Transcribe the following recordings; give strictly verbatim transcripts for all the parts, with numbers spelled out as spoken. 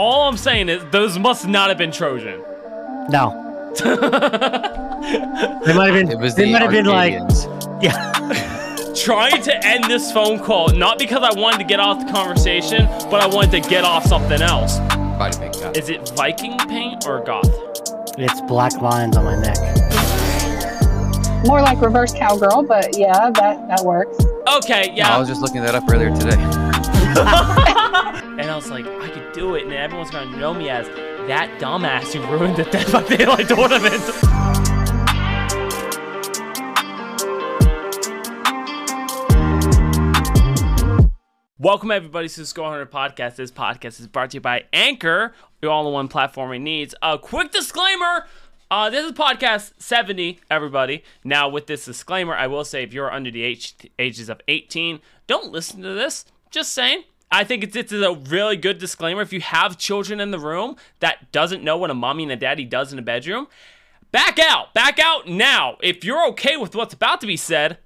all I'm saying is those must not have been Trojan. No. They might have been. It was they the might have been like, yeah. Trying to end this phone call, not because I wanted to get off the conversation, but I wanted to get off something else. Is it Viking paint or goth? It's black lines on my neck. More like reverse cowgirl, but yeah, that that works. Okay, yeah. No, I was just looking that up earlier today. And I was like, I could do it, and everyone's gonna know me as that dumbass who ruined the Dead by Daylight tournament. Welcome everybody to the Score one hundred Podcast. This podcast is brought to you by Anchor, the all-in-one platform we need. A quick disclaimer. Uh, this is podcast seventy, everybody. Now, with this disclaimer, I will say if you're under the age, ages of eighteen, don't listen to this. Just saying. I think it's, it's a really good disclaimer. If you have children in the room that doesn't know what a mommy and a daddy does in a bedroom, back out. Back out now. If you're okay with what's about to be said.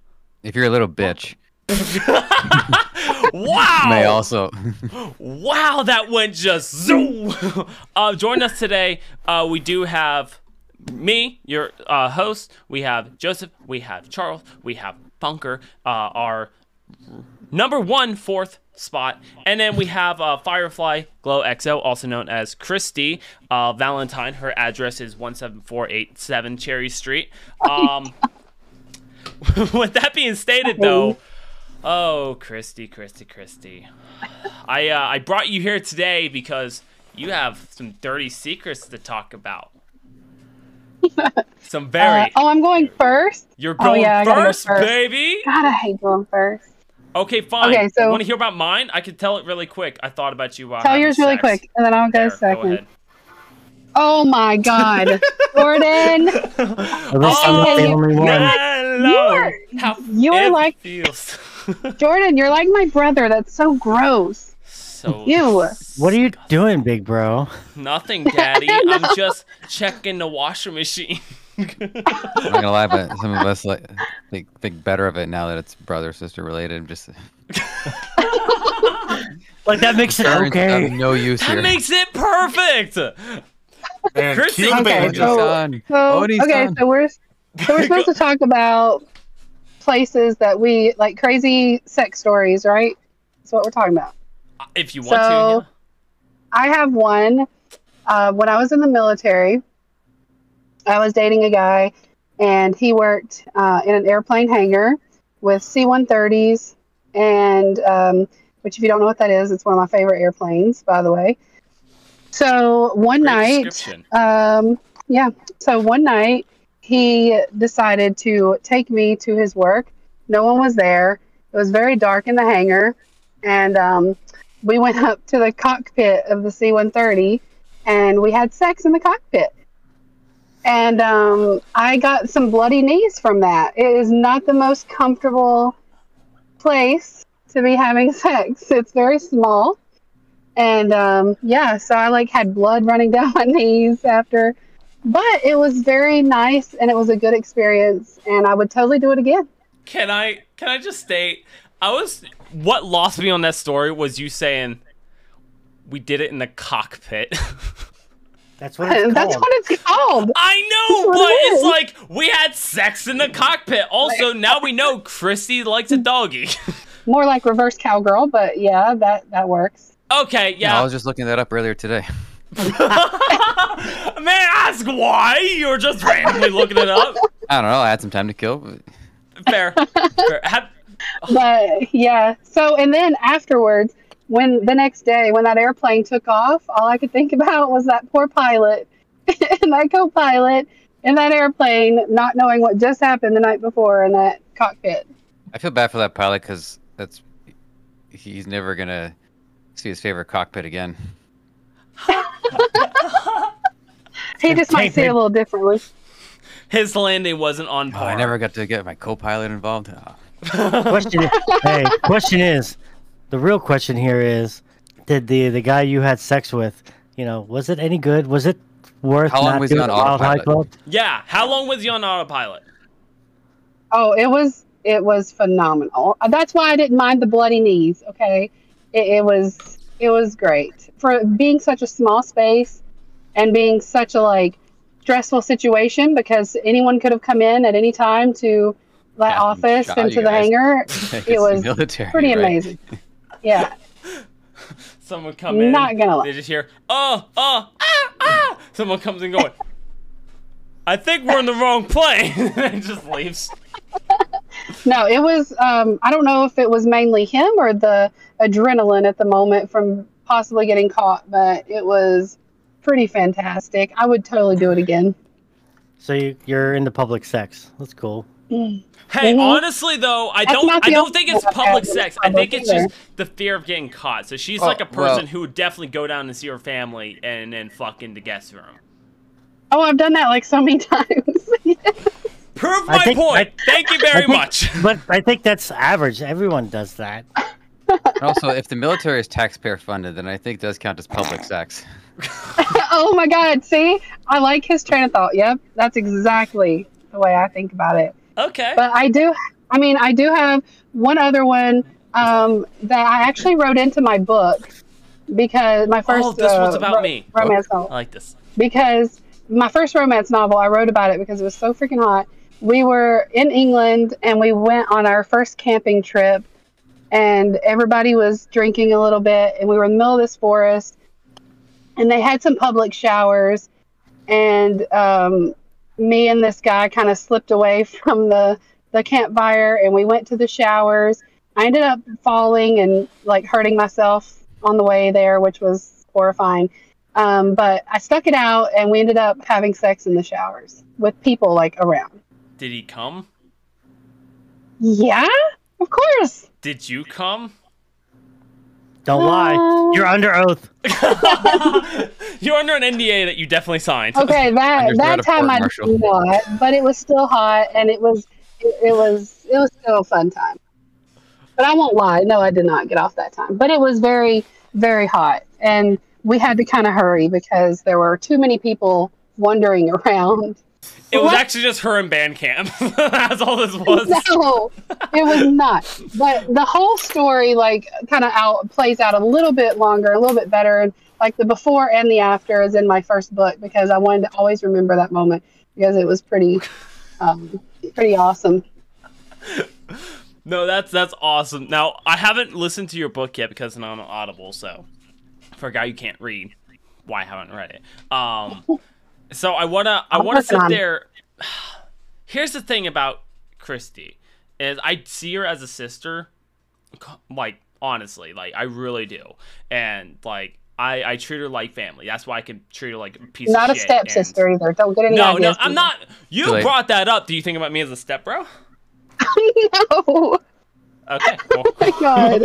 If you're a little bitch. Wow. May also. Wow, that went just zoom. Uh, join us today. Uh, we do have me, your uh, host. We have Joseph. We have Charles. We have Funker, uh, our number one fourth spot, and then we have uh, Firefly Glow X O, also known as Christy uh, Valentine. Her address is one seven four eight seven Cherry Street. Um, with that being stated, though, oh Christy, Christy, Christy, I uh, I brought you here today because you have some dirty secrets to talk about. Some very. Uh, oh, I'm going first. You're going oh, yeah, first, go first, baby. God, I hate going first. Okay, fine. Okay, so want to hear about mine? I could tell it really quick. I thought about you. Tell yours sex. really quick, and then I'll go there, second. Go oh my God, Jordan! Oh, okay. You're you you like feels. Jordan. You're like my brother. That's so gross. So ew. What are you doing, big bro? Nothing, Daddy. No. I'm just checking the washer machine. I'm not gonna lie, but some of us like think, think better of it now that it's brother sister related. I'm just like that makes it okay. No use that here. Makes it perfect. Man, Christy, okay, so, so, okay, so we're so we're supposed to talk about places that we like crazy sex stories, right? That's what we're talking about. If you want so, to, yeah. I have one. Uh, when I was in the military. I was dating a guy, and he worked uh, in an airplane hangar with C one thirties, and um, which if you don't know what that is, it's one of my favorite airplanes, by the way. So one Great night, um, yeah, so one night he decided to take me to his work. No one was there. It was very dark in the hangar, and um, we went up to the cockpit of the C one thirty, and we had sex in the cockpit. And um, I got some bloody knees from that. It is not the most comfortable place to be having sex. It's very small. And um, yeah, so I like had blood running down my knees after. But it was very nice and it was a good experience. And I would totally do it again. Can I, can I just state, I was, what lost me on that story was you saying, we did it in the cockpit. That's what it's called. That's what it's called. I know, but it it's like we had sex in the cockpit. Also, now we know Christy likes a doggy. More like reverse cowgirl, but yeah, that, that works. Okay, yeah. No, I was just looking that up earlier today. May I ask why you were just randomly looking it up? I don't know. I had some time to kill. But... Fair. Fair. Have... But yeah. So, and then afterwards, when the next day, when that airplane took off, all I could think about was that poor pilot and that co-pilot in that airplane, not knowing what just happened the night before in that cockpit. I feel bad for that pilot because that's he's never gonna see his favorite cockpit again. He just might see it a little differently. His landing wasn't on par. Oh, I never got to get my co-pilot involved. Oh. Question is, hey, question is. The real question here is, did the the guy you had sex with, you know, was it any good? Was it worth not doing a wild high club? Yeah, how long was he on autopilot? Oh, it was it was phenomenal. That's why I didn't mind the bloody knees. Okay, it, it was it was great. For being such a small space and being such a like stressful situation, because anyone could have come in at any time to that yeah, office and to the guys. hangar. It was military, pretty right? amazing. Yeah. Someone come in. Not gonna lie. They just hear, oh, oh, ah, ah. Someone comes in going, I think we're in the wrong plane. And just leaves. No, it was, um, I don't know if it was mainly him or the adrenaline at the moment from possibly getting caught, but it was pretty fantastic. I would totally do it again. So you, you're into public sex. That's cool. Hey, mm-hmm. honestly though, I That's don't I don't think it's public sex. I think it's either. just the fear of getting caught. So she's oh, like a person well. who would definitely go down and see her family and then fuck in the guest room. Oh, I've done that like so many times. Yes. Prove my think, point. I, Thank you very I think, much. But I think that's average. Everyone does that. And also, if the military is taxpayer funded, then I think it does count as public sex. Oh my God. See, I like his train of thought. Yep. That's exactly the way I think about it. Okay. But I do, I mean, I do have one other one um, that I actually wrote into my book because my first. Oh, this uh, one's about ro- me. Romance oh, novel. I like this. Because my first romance novel, I wrote about it because it was so freaking hot. We were in England and we went on our first camping trip, and everybody was drinking a little bit, and we were in the middle of this forest, and they had some public showers, and um. me and this guy kind of slipped away from the, the campfire, and we went to the showers. I ended up falling and like hurting myself on the way there, which was horrifying. Um, but I stuck it out, and we ended up having sex in the showers with people like around. Did he come? Yeah, of course. Did you come? Don't uh... lie. You're under oath. You're under an N D A that you definitely signed. Okay, that that time I did not, but it was still hot, and it was it, it was it was still a fun time. But I won't lie. No, I did not get off that time. But it was very very hot, and we had to kind of hurry because there were too many people wandering around. It was what? actually just her and Bandcamp. That's all this was. No, it was not. But the whole story, like, kind of out plays out a little bit longer, a little bit better. And like the before and the after is in my first book because I wanted to always remember that moment because it was pretty, um, pretty awesome. No, that's that's awesome. Now I haven't listened to your book yet because I'm on Audible. So for a guy who can't read, why haven't read it? Um. So I wanna, I wanna sit there. Here's the thing about Christy, is I see her as a sister, like honestly, like I really do, and like I, I treat her like family. That's why I can treat her like a piece not of shit. Not a stepsister and... either. Don't get any no, ideas. No, no, I'm not. You really? brought that up. Do you think about me as a stepbro? No. Okay. Cool. Oh my God.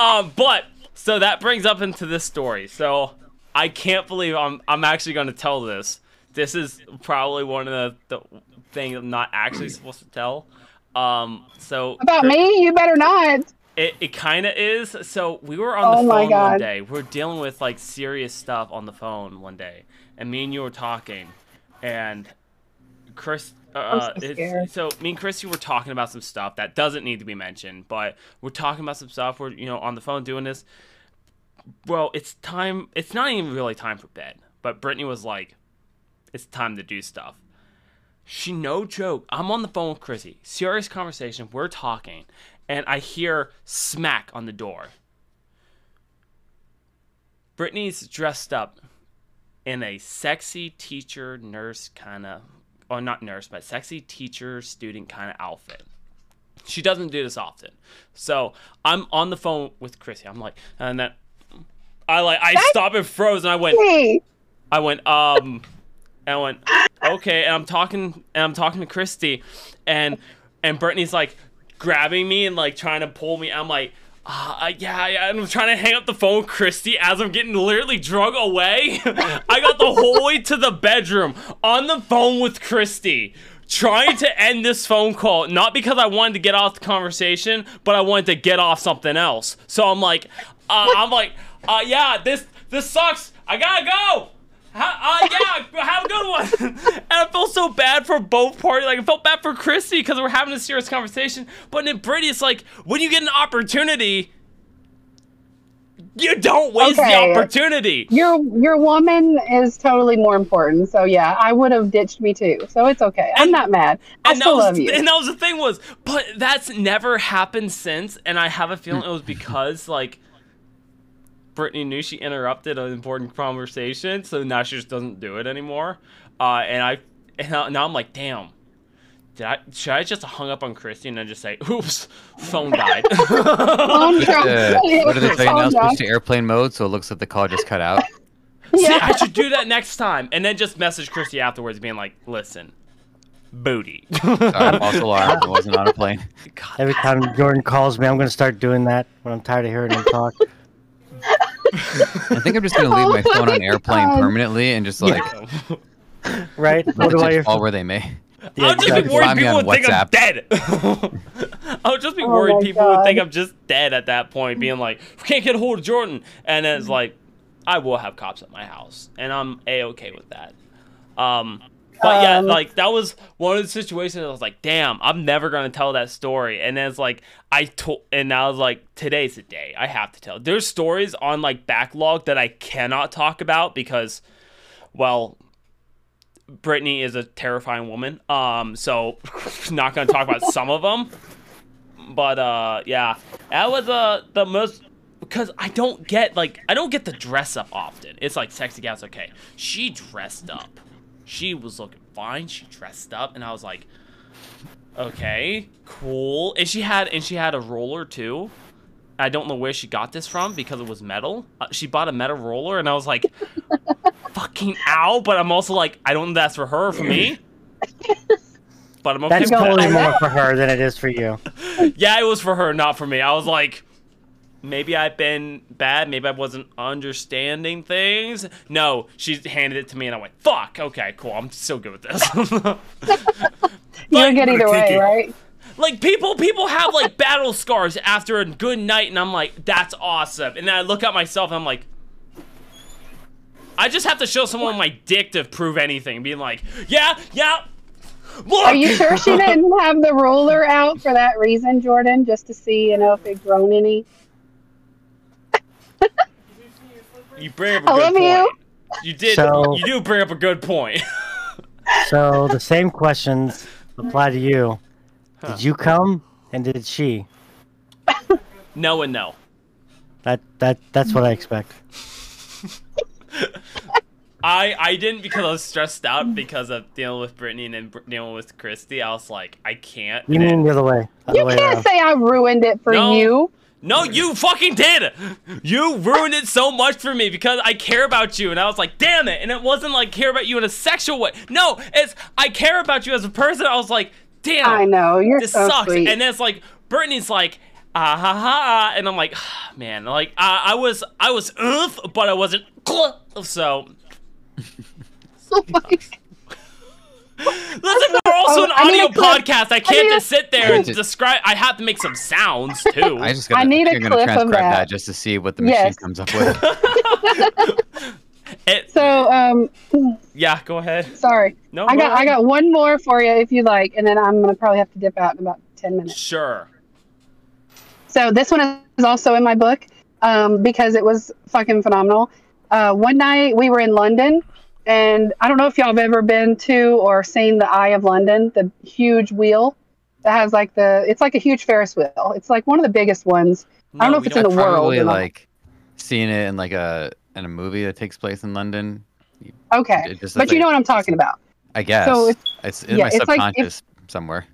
um, but so that brings up into this story. So I can't believe I'm, I'm actually gonna tell this. This is probably one of the, the things I'm not actually supposed to tell. Um, so about me, you better not. It it kind of is. So we were on oh the phone one day. We we're dealing with like serious stuff on the phone one day, and me and you were talking, and Chris. Uh, so, it's, so me and Christy were talking about some stuff that doesn't need to be mentioned, but we're talking about some stuff. We're you know on the phone doing this. Well, it's time. It's not even really time for bed, but Brittany was like, it's time to do stuff. She, no joke, I'm on the phone with Chrissy. Serious conversation. We're talking. And I hear smack on the door. Brittany's dressed up in a sexy teacher, nurse kind of, or not nurse, but sexy teacher, student kind of outfit. She doesn't do this often. So I'm on the phone with Chrissy. I'm like, and then I like, I stopped and froze, and I went, I went, um... And I went, okay, and I'm talking and I'm talking to Christy, and and Brittany's like grabbing me and like trying to pull me. I'm like, uh, yeah, yeah, and I'm trying to hang up the phone with Christy as I'm getting literally drug away. I got the whole way to the bedroom on the phone with Christy, trying to end this phone call. Not because I wanted to get off the conversation, but I wanted to get off something else. So I'm like, uh, I'm like, uh, yeah, this this sucks. I gotta go. How, uh, yeah, have a good one. And I felt so bad for both parties. Like, I felt bad for Christy because we're having a serious conversation. But in Brittany, it's like, when you get an opportunity, You don't waste okay. the opportunity. Your your woman is totally more important. So yeah, I would have ditched me too. So it's okay. I'm and, not mad. I still was, love you. And that was the thing was, but that's never happened since. And I have a feeling it was because like Brittany knew she interrupted an important conversation. So now she just doesn't do it anymore. Uh, and I and now I'm like, damn. Did I, should I just hung up on Christy and then just say, oops, phone died? Phone uh, what did they tell you now? Switch to airplane mode, so it looks like the call just cut out. Yeah. See, I should do that next time. And then just message Christy afterwards being like, listen, booty. Sorry, I'm also alarmed. I wasn't on a plane. God, every time Jordan calls me, I'm going to start doing that when I'm tired of hearing him talk. I think I'm just going to leave oh my, my phone on airplane God. permanently and just like... Yeah. Right? What do I... All where they may. Yeah, I'll just be worried people would WhatsApp. think I'm dead. I'll just be oh worried people God. would think I'm just dead at that point, being like, we can't get a hold of Jordan. And then it's like, I will have cops at my house. And I'm A-okay with that. Um, but um, yeah, like that was one of the situations I was like, damn, I'm never going to tell that story. And then it's like, I told, and I was like, today's the day. I have to tell. There's stories on like backlog that I cannot talk about because, well, Brittany is a terrifying woman, um, so not gonna talk about some of them. But uh, yeah, that was uh the most because I don't get like I don't get the dress up often. It's like sexy gals. Okay, she dressed up. She was looking fine. She dressed up, and I was like, okay, cool. And she had and she had a roller too. I don't know where she got this from because it was metal. Uh, she bought a metal roller, and I was like, fucking ow. But I'm also like, I don't know if that's for her or for me. But I'm okay. That's totally more for her than it is for you. Yeah, it was for her, not for me. I was like, maybe I've been bad. Maybe I wasn't understanding things. No, she handed it to me, and I went, fuck. Okay, cool. I'm so good with this. You don't get either way, right? Like, people people have, like, battle scars after a good night, and I'm like, that's awesome. And then I look at myself, and I'm like, I just have to show someone my dick to prove anything. Being like, yeah, yeah, look! Are you sure she didn't have the roller out for that reason, Jordan? Just to see, you know, if they've grown any? You bring up a good point. You. you did. So, you do bring up a good point. So, the same questions apply to you. Huh. Did you come and did she? No and no. That that that's what I expect. I I didn't because I was stressed out because of dealing with Brittany and then dealing with Christy. I was like, I can't. You mean the other way? You can't say I ruined it for you. No, you fucking did. You ruined it so much for me because I care about you. And I was like, damn it. And it wasn't like care about you in a sexual way. No, it's I care about you as a person. I was like, damn, I know you're this so sucks. Sweet. And then it's like Brittany's like, ah ha ha, and I'm like, oh, man, like uh, I was, I was, oof, but I wasn't. So, oh my God. Listen, we're also an audio I podcast. I can't I just a... sit there and describe. I have to make some sounds too. I just gotta, I need a clip gonna transcribe of that. that just to see what the machine yes. comes up with. It, so um yeah, go ahead. Sorry. No, I got ahead. I got one more for you if you like, and then I'm gonna probably have to dip out in about ten minutes. Sure. So this one is also in my book, um, because it was fucking phenomenal. Uh, one night we were in London, and I don't know if y'all have ever been to or seen the Eye of London, the huge wheel that has like the it's like a huge Ferris wheel. It's like one of the biggest ones. No, I don't know if it's in the world. I've like seen it in like a in a movie that takes place in London. Okay, but like, you know what I'm talking about. I guess. So it's, it's in yeah, my it's subconscious like if, somewhere.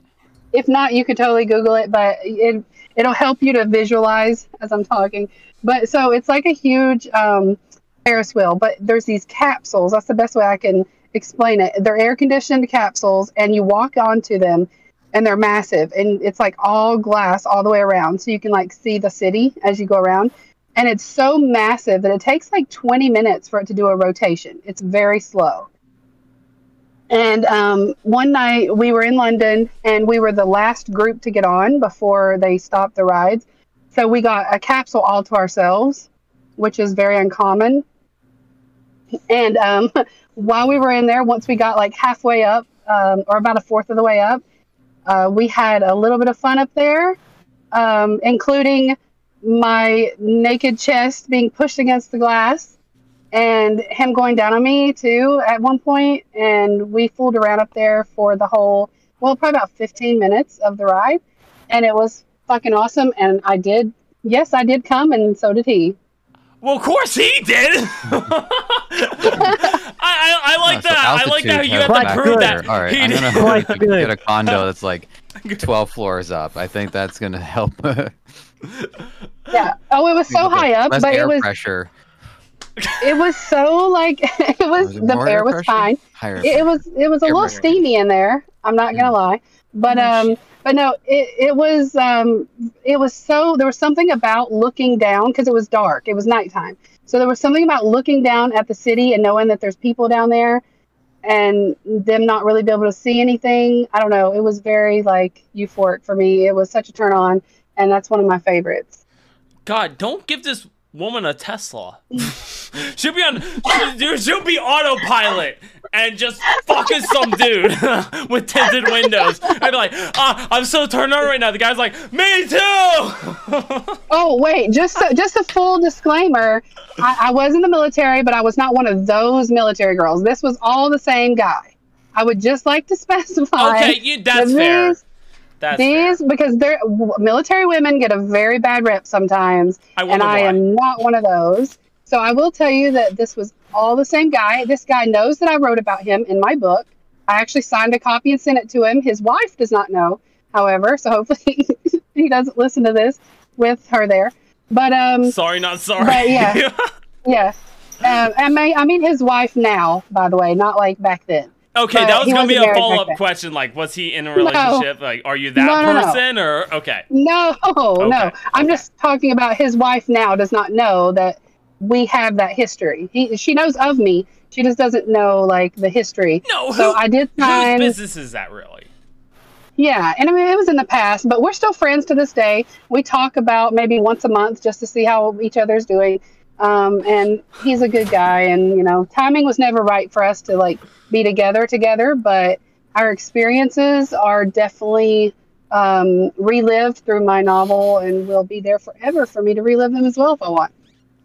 If not, you could totally Google it, but it, it'll help you to visualize as I'm talking. But so it's like a huge um, Ferris wheel, but there's these capsules. That's the best way I can explain it. They're air-conditioned capsules, and you walk onto them, and they're massive. And it's like all glass all the way around, so you can like see the city as you go around. And it's so massive that it takes like twenty minutes for it to do a rotation. It's very slow. And um, one night we were in London, and we were the last group to get on before they stopped the rides. So we got a capsule all to ourselves, which is very uncommon. And um, while we were in there, once we got like halfway up um, or about a fourth of the way up, uh, we had a little bit of fun up there, um, including... my naked chest being pushed against the glass and him going down on me too at one point. And we fooled around up there for the whole, well, probably about fifteen minutes of the ride. And it was fucking awesome. And I did. Yes, I did come. And so did he. Well, of course he did. I, I, I like oh, so that. I like that you had to prove that. All right, I'm gonna hope you can get a condo that's like twelve floors up. I think that's gonna help. Yeah. Oh, it was so high up, less but air it was pressure. It was so like it was, was it the air was pressure? Fine. Higher it, it was it was a air little pressure. Steamy in there. I'm not gonna mm. lie, but oh, um. But no, it, it was um, it was so there was something about looking down because it was dark. It was nighttime. So there was something about looking down at the city and knowing that there's people down there and them not really be able to see anything. I don't know. It was very like euphoric for me. It was such a turn on. And that's one of my favorites. God, don't give this woman a Tesla. She'll be on she'll be autopilot and just fucking some dude with tinted windows. I'd be like, ah, I'm so turned on right now. The guy's like, me too. Oh wait, just so, just a full disclaimer. I, I was in the military, but I was not one of those military girls. This was all the same guy. I would just like to specify. Okay, you, that's that fair. These, That's these fair. Because they're military women get a very bad rep sometimes, I and I why. am not one of those. So I will tell you that this was all the same guy. This guy knows that I wrote about him in my book. I actually signed a copy and sent it to him. His wife does not know, however, so hopefully he doesn't listen to this with her there. But um, sorry, not sorry. But yeah, yeah. Um, I mean, I mean his wife now, by the way, not like back then. Okay, but that was going to be a follow-up question. Like, was he in a relationship? No. Like, are you that no, no, person? No. Or okay. No, okay. no. I'm okay. just talking about his wife now does not know that we have that history. He, she knows of me. She just doesn't know, like, the history. No, who, so I did sign, whose business is that, really? Yeah, and I mean, it was in the past, but we're still friends to this day. We talk about maybe once a month just to see how each other's doing. Um, and he's a good guy, and, you know, timing was never right for us to, like, be together together, but our experiences are definitely um, relived through my novel and will be there forever for me to relive them as well if I want.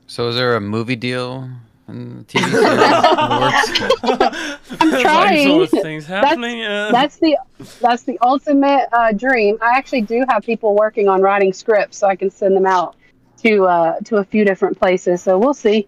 So is there a movie deal and T V series? I'm trying. Things happening. That's, that's, the, that's the ultimate uh, dream. I actually do have people working on writing scripts so I can send them out to uh, to a few different places, so we'll see.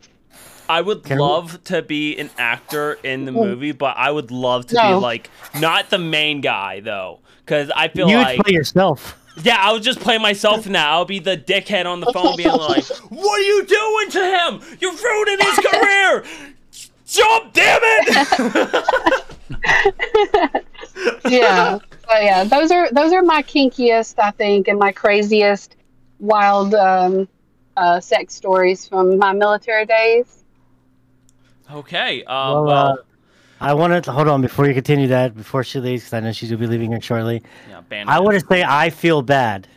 I would love to be an actor in the movie, but I would love to no. be like not the main guy though, because I feel you like you play yourself. Yeah, I would just play myself now. I'll be the dickhead on the phone, being like, "What are you doing to him? You're ruining his career! Jump, damn it!" Yeah, so yeah, those are those are my kinkiest, I think, and my craziest, wild um, uh, sex stories from my military days. Okay. Um, well, uh, I wanted to hold on before you continue that, before she leaves, because I know she's going to be leaving here shortly. Yeah, I want to say I feel bad.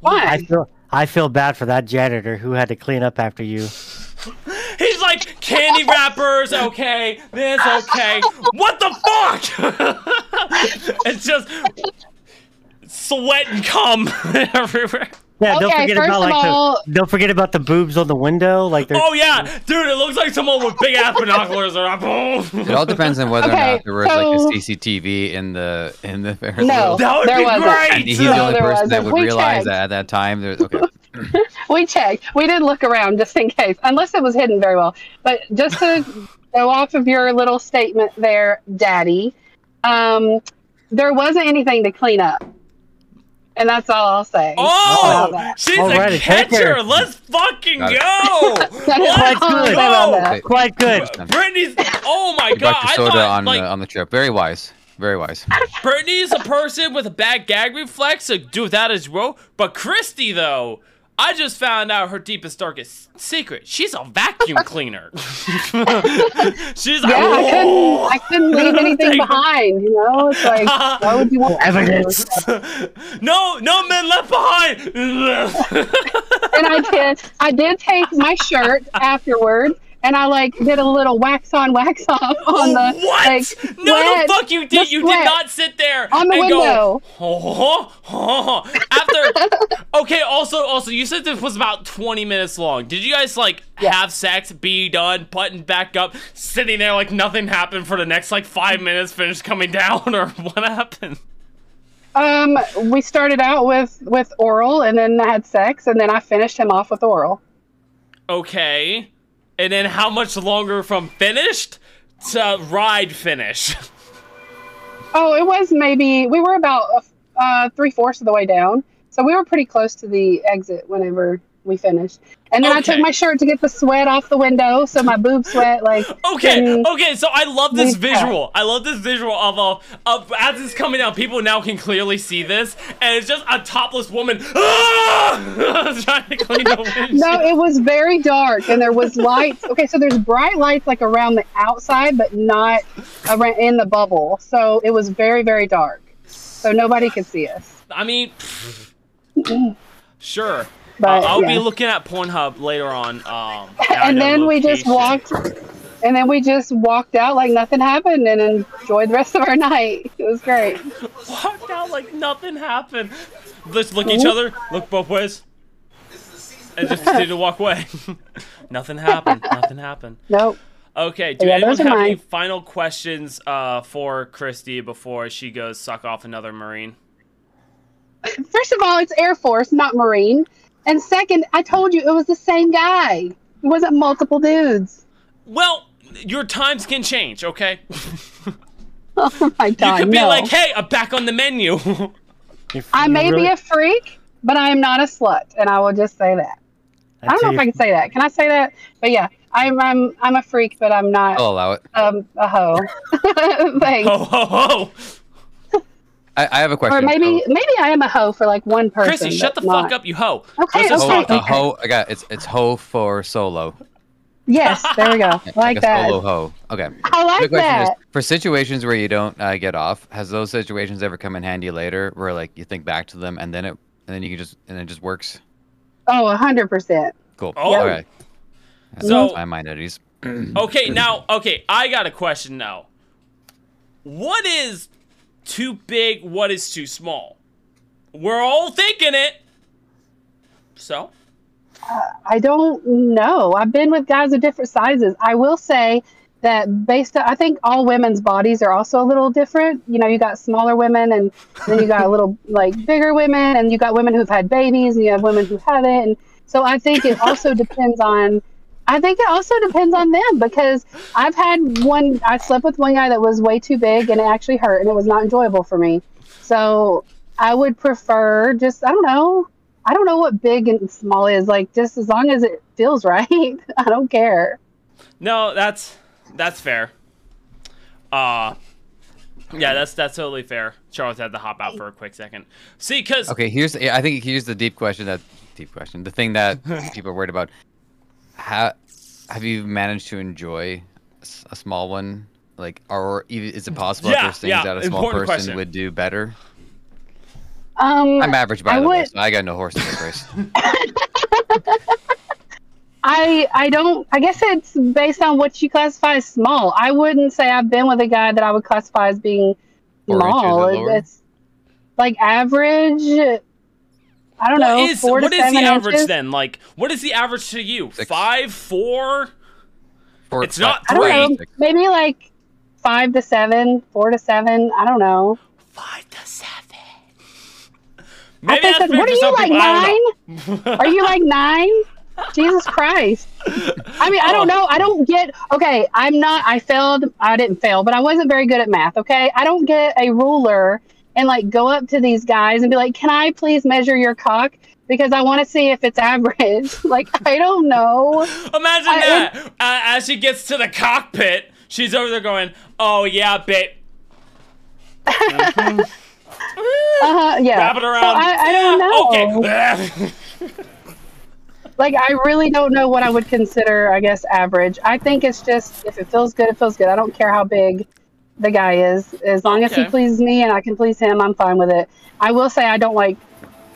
Why? I feel, I feel bad for that janitor who had to clean up after you. He's like, candy wrappers, okay, this, okay. What the fuck? It's just sweat and cum everywhere. Yeah, okay, don't forget about like all... the don't forget about the boobs on the window, like. Oh yeah, dude, it looks like someone with big ass binoculars are up. It all depends on whether okay, or not there was so... like a C C T V in the in the Ferris wheel. No, that would there be wasn't. Great. And he's no, the only person wasn't. That would we realize checked. That at that time. There's okay. We checked. We did look around just in case, unless it was hidden very well. But just to go off of your little statement there, Daddy, um, there wasn't anything to clean up. And that's all I'll say. Oh, she's Alrighty, a catcher. Let's fucking go. Let's go. Quite good. Brittany's. Oh my god. I thought on, like, the, on the trip. Very wise. Very wise. Brittany's a person with a bad gag reflex, so do that as well. But Christy, though, I just found out her deepest, darkest secret. She's a vacuum cleaner. She's yeah, like, oh. I, couldn't, I couldn't leave anything behind, you know? It's like, why would you want evidence? No, no men left behind. And I did, I did take my shirt afterward And I like did a little wax on, wax off on oh, the what? Like sweat, no, no, fuck you did. You did not sit there on the and window. Go, oh, oh, oh. After okay. Also, also, you said this was about twenty minutes long. Did you guys like yeah. have sex, be done, button back up, sitting there like nothing happened for the next like five minutes, finish coming down, or what happened? Um, we started out with with oral, and then I had sex, and then I finished him off with oral. Okay. And then how much longer from finished to ride finish? Oh, it was maybe, we were about uh, three-fourths of the way down. So we were pretty close to the exit whenever we finished. And then okay. I took my shirt to get the sweat off the window, so my boob sweat, like... Okay, okay, so I love this visual. Out. I love this visual of, uh, of, as it's coming down, people now can clearly see this, and it's just a topless woman, ah! trying to clean the windshield. No, it was very dark, and there was lights. Okay, so there's bright lights, like, around the outside, but not around in the bubble. So it was very, very dark. So nobody could see us. I mean, sure. But, uh, I'll yeah. be looking at Pornhub later on. Um, and then location. we just walked, and then we just walked out like nothing happened, and enjoyed the rest of our night. It was great. Walked out like nothing happened. Let's look at each other, look both ways, and just decided to walk away. Nothing happened. Nothing happened. Nope. Okay. Do yeah, anyone have mine. any final questions uh, for Christy before she goes suck off another Marine? First of all, it's Air Force, not Marine. And second, I told you it was the same guy. It wasn't multiple dudes. Well, your times can change, okay? Oh my God, You could be no. like, hey, I'm back on the menu. I may really... be a freak, but I am not a slut, and I will just say that. I, I don't know if I can say that. Can I say that? But yeah, I'm I'm I'm a freak, but I'm not I'll allow it. Um, a hoe. Thanks. Ho, ho, ho. I have a question. Or maybe, oh. maybe I am a hoe for like one person. Christy, shut the not. fuck up, you hoe. Okay, okay. Ho, a hoe. I got it. It's it's hoe for solo. Yes, there we go. Like, like a that. Solo hoe. Okay. I like that. Is, for situations where you don't uh, get off, has those situations ever come in handy later, where like you think back to them and then it and then you can just and it just works? Oh, a hundred percent. Cool. Oh. Yep. Okay. That's so my minorities. Okay, now okay, I got a question now. What is too big, what is too small? We're all thinking it. So? Uh, I don't know. I've been with guys of different sizes. I will say that based on, I think all women's bodies are also a little different. You know, you got smaller women, and then you got a little, like, bigger women, and you got women who've had babies, and you have women who haven't. And so I think it also depends on, I think it also depends on them, because I've had one, I slept with one guy that was way too big, and it actually hurt, and it was not enjoyable for me. So I would prefer just, I don't know. I don't know what big and small is. Like, just as long as it feels right, I don't care. No, that's, that's fair. Uh, yeah, that's, that's totally fair. Charles had to hop out for a quick second. See, cause. Okay. Here's, the, I think here's the deep question that deep question, the thing that people are worried about. How have you managed to enjoy a small one? Like, or is it possible yeah, that there's things yeah, that a small person question. would do better? Um, I'm average by I the would... way, so I got no horse in this race. I I don't. I guess it's based on what you classify as small. I wouldn't say I've been with a guy that I would classify as being four small. It's like average. I don't what know. Is, four what to is the average inches? then? Like, what is the average to you? Six. Five, four? Four it's five, not three. I don't know. Maybe like five to seven, four to seven. I don't know. Five to seven. Maybe I think that's that, what are you like people, nine? Are you like nine? Jesus Christ. I mean, I don't know. I don't get. Okay, I'm not. I failed. I didn't fail, but I wasn't very good at math. Okay, I don't get a ruler and like go up to these guys and be like, can I please measure your cock? Because I want to see if it's average. Like, I don't know. Imagine I, that. And, uh, as she gets to the cockpit, she's over there going, oh yeah, babe. uh-huh, yeah. Wrap it around. So I, I don't know. Okay. Like, I really don't know what I would consider, I guess, average. I think it's just, if it feels good, it feels good. I don't care how big the guy is, as long okay. as he pleases me and I can please him, I'm fine with it. I will say I don't like,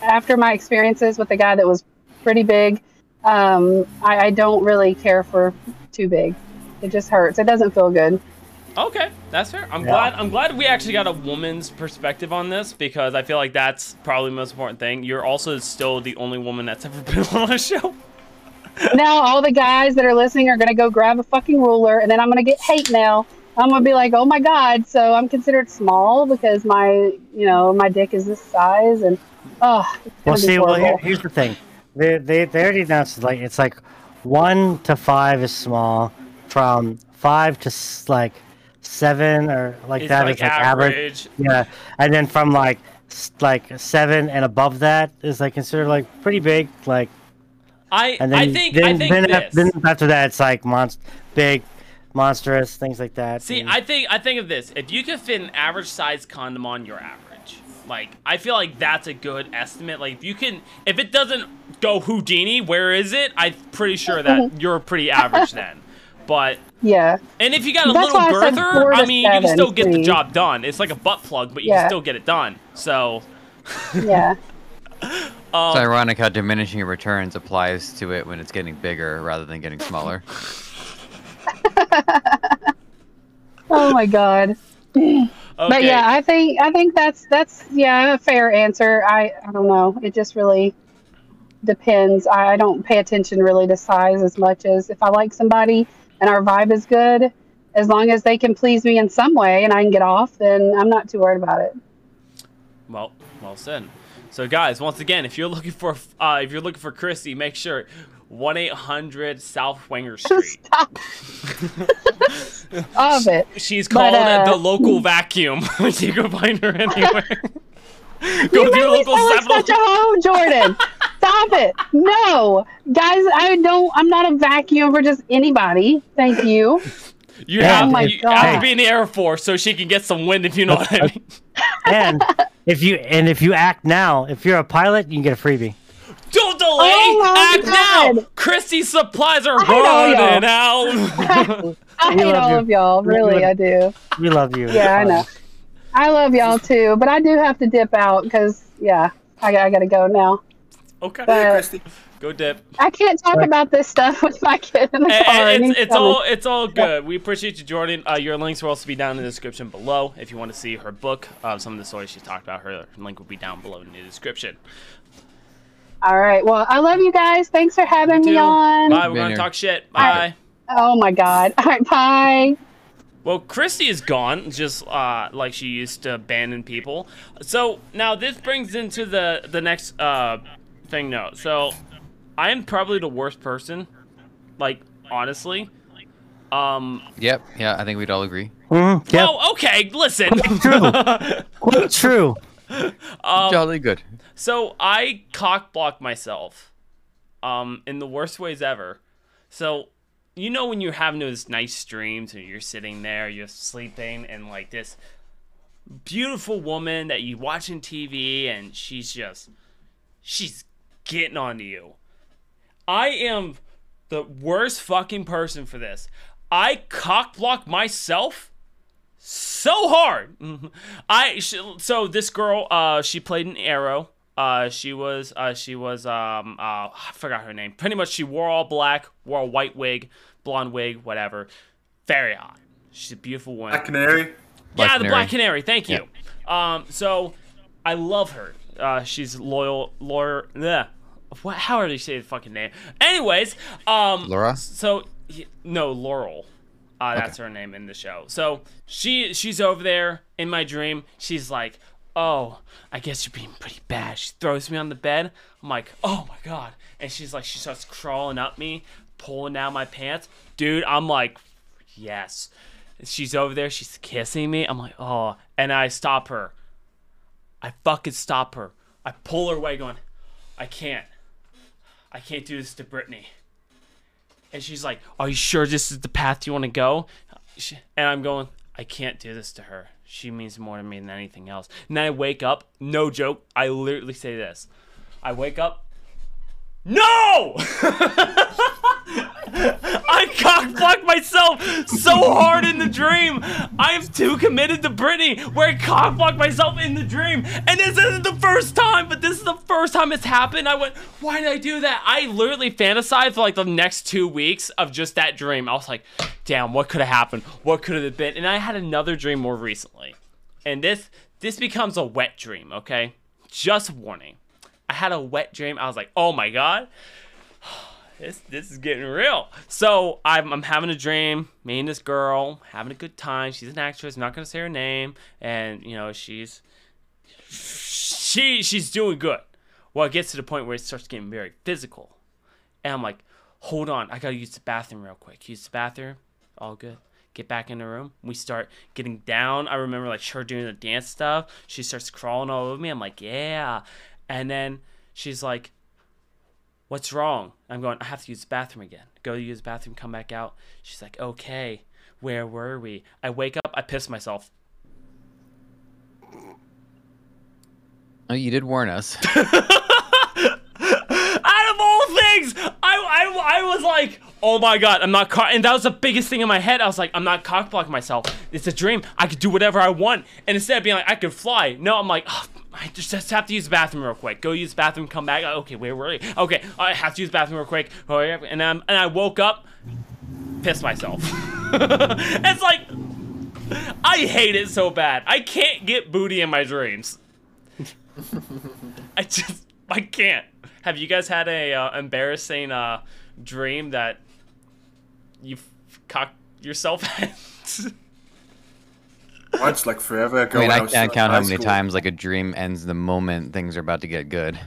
after my experiences with the guy that was pretty big, um, I, I don't really care for too big. It just hurts. It doesn't feel good. Okay, that's fair. I'm yeah. glad I'm glad we actually got a woman's perspective on this, because I feel like that's probably the most important thing. You're also still the only woman that's ever been on a show. Now all the guys that are listening are going to go grab a fucking ruler, and then I'm going to get hate now. I'm going to be like, oh my God, so I'm considered small because my, you know, my dick is this size. And, oh, well, see, well, here, here's the thing. They, they, they already announced, like, it's like one to five is small, from five to like seven or like it's that like is like average. average. Yeah. And then from like, like seven and above that is like considered like pretty big, like. I, and then, I think, then, I think then, this. Then after that, it's like monst- big, monstrous, things like that. See, and... I think I think of this. If you could fit an average size condom on, your average. Like, I feel like that's a good estimate. Like, if you can, if it doesn't go Houdini, where is it? I'm pretty sure that you're pretty average then. But yeah. And if you got a that's little girther, I, I mean, seven, you can still get please. the job done. It's like a butt plug, but you yeah. can still get it done. So. Yeah. Um, it's ironic how diminishing returns applies to it when it's getting bigger rather than getting smaller. Oh my God. Okay. But yeah, I think I think that's that's yeah, a fair answer. I, I don't know. It just really depends. I, I don't pay attention really to size as much as if I like somebody and our vibe is good, as long as they can please me in some way and I can get off, then I'm not too worried about it. Well, well said. So guys, once again, if you're looking for uh, if you're looking for Christy, make sure one eight hundred South Wenger Street. Stop. Stop it. She, she's called uh, the local vacuum. You can find her anywhere. Go you to your local sound like such a hoe, Jordan. Stop it. No, guys, I don't. I'm not a vacuum for just anybody. Thank you. You, yeah, have, you have to be in the Air Force so she can get some wind, if you know what I mean. And if you and if you act now, if you're a pilot, you can get a freebie. Don't delay. Oh, act God. now. Christy supplies are running out. I hate all of y'all. Really, we, I do. We love you. Yeah, I know. I love y'all too, but I do have to dip out because yeah, I, I gotta go now. Okay, hey, Christy. Go dip. I can't talk about this stuff with my kid in the and, car. And it's it's all it's all good. We appreciate you, Jordan. Uh, your links will also be down in the description below. If you want to see her book, uh, some of the stories she talked about, her link will be down below in the description. All right. Well, I love you guys. Thanks for having me on. Bye. We're going to talk shit. Bye. Right. Oh, my God. All right. Bye. Well, Christy is gone, just uh, like she used to abandon people. So now this brings into the, the next uh, thing, though. So... I am probably the worst person, like, honestly. Um, yep, yeah, I think we'd all agree. Mm, yep. Oh, okay, listen. Quite true. Quite true. Um, Jolly good. So I cock-blocked myself um, in the worst ways ever. So, you know when you're having those nice dreams and you're sitting there, you're sleeping, and, like, this beautiful woman that you watch on T V, and she's just, she's getting onto you. I am the worst fucking person for this. I cock-blocked myself so hard. I she, so this girl, uh, she played an Arrow. Uh, she was uh, she was um uh, I forgot her name. Pretty much, she wore all black, wore a white wig, blonde wig, whatever. Very hot. She's a beautiful woman. Black Canary. Yeah, black the canary. Black Canary. Thank you. Yeah. Um, so I love her. Uh, she's loyal, lawyer. Yeah. What? How do you say the fucking name? Anyways, um, Laura. So he, no, Laurel. Uh, that's okay. Her name in the show. So she she's over there in my dream. She's like, "Oh, I guess you're being pretty bad." She throws me on the bed. I'm like, "Oh my God!" And she's like, she starts crawling up me, pulling down my pants, dude. I'm like, "Yes." She's over there. She's kissing me. I'm like, "Oh," and I stop her. I fucking stop her. I pull her away, going, "I can't." I can't do this to Brittany. And she's like, are you sure this is the path you want to go? And I'm going, I can't do this to her. She means more to me than anything else. And then I wake up, no joke, I literally say this. I wake up, no! I cock-blocked myself so so hard in the dream. I'm too committed to Brittany, where I cock-blocked myself in the dream. And this isn't the first time, but this is the first time it's happened. I went, why did I do that? I literally fantasized for like the next two weeks of just that dream. I was like, damn, what could have happened? What could have been? And I had another dream more recently. And this, this becomes a wet dream, okay? Just warning. I had a wet dream. I was like, oh my God. This this is getting real. So I'm, I'm having a dream, me and this girl, having a good time. She's an actress, I'm not gonna say her name. And you know, she's, she she's doing good. Well, it gets to the point where it starts getting very physical. And I'm like, hold on, I gotta use the bathroom real quick. Use the bathroom, all good. Get back in the room. We start getting down. I remember like her doing the dance stuff. She starts crawling all over me. I'm like, yeah. And then she's like, what's wrong? I'm going, I have to use the bathroom again. Go to use the bathroom, come back out. She's like, okay, where were we? I wake up, I piss myself. Oh, you did warn us. Out of all things, I, I, I was like, oh my God, I'm not, and that was the biggest thing in my head. I was like, I'm not cock blocking myself. It's a dream. I could do whatever I want. And instead of being like, I could fly. No, I'm like, oh, I just have to use the bathroom real quick. Go use the bathroom, come back. Okay, where were we? Okay, I have to use the bathroom real quick. And I'm, and I woke up, pissed myself. It's like, I hate it so bad. I can't get booty in my dreams. I just, I can't. Have you guys had a uh, embarrassing uh, dream that you've cocked yourself at? Watch like forever ago. I mean, I can't I was, count like, how many school. times like a dream ends the moment things are about to get good.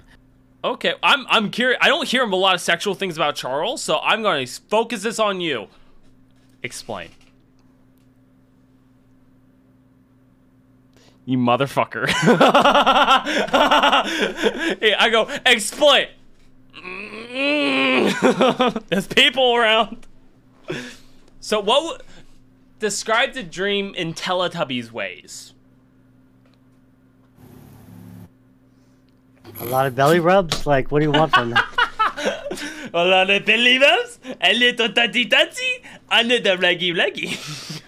Okay, I'm I'm curious. I don't hear a lot of sexual things about Charles, so I'm going to focus this on you. Explain. You motherfucker. Hey, I go explain. There's people around. So what? Describe the dream in Teletubbies ways. A lot of belly rubs? Like, what do you want from them? A lot of belly rubs, a little tatty tatty, a little blaggy blaggy.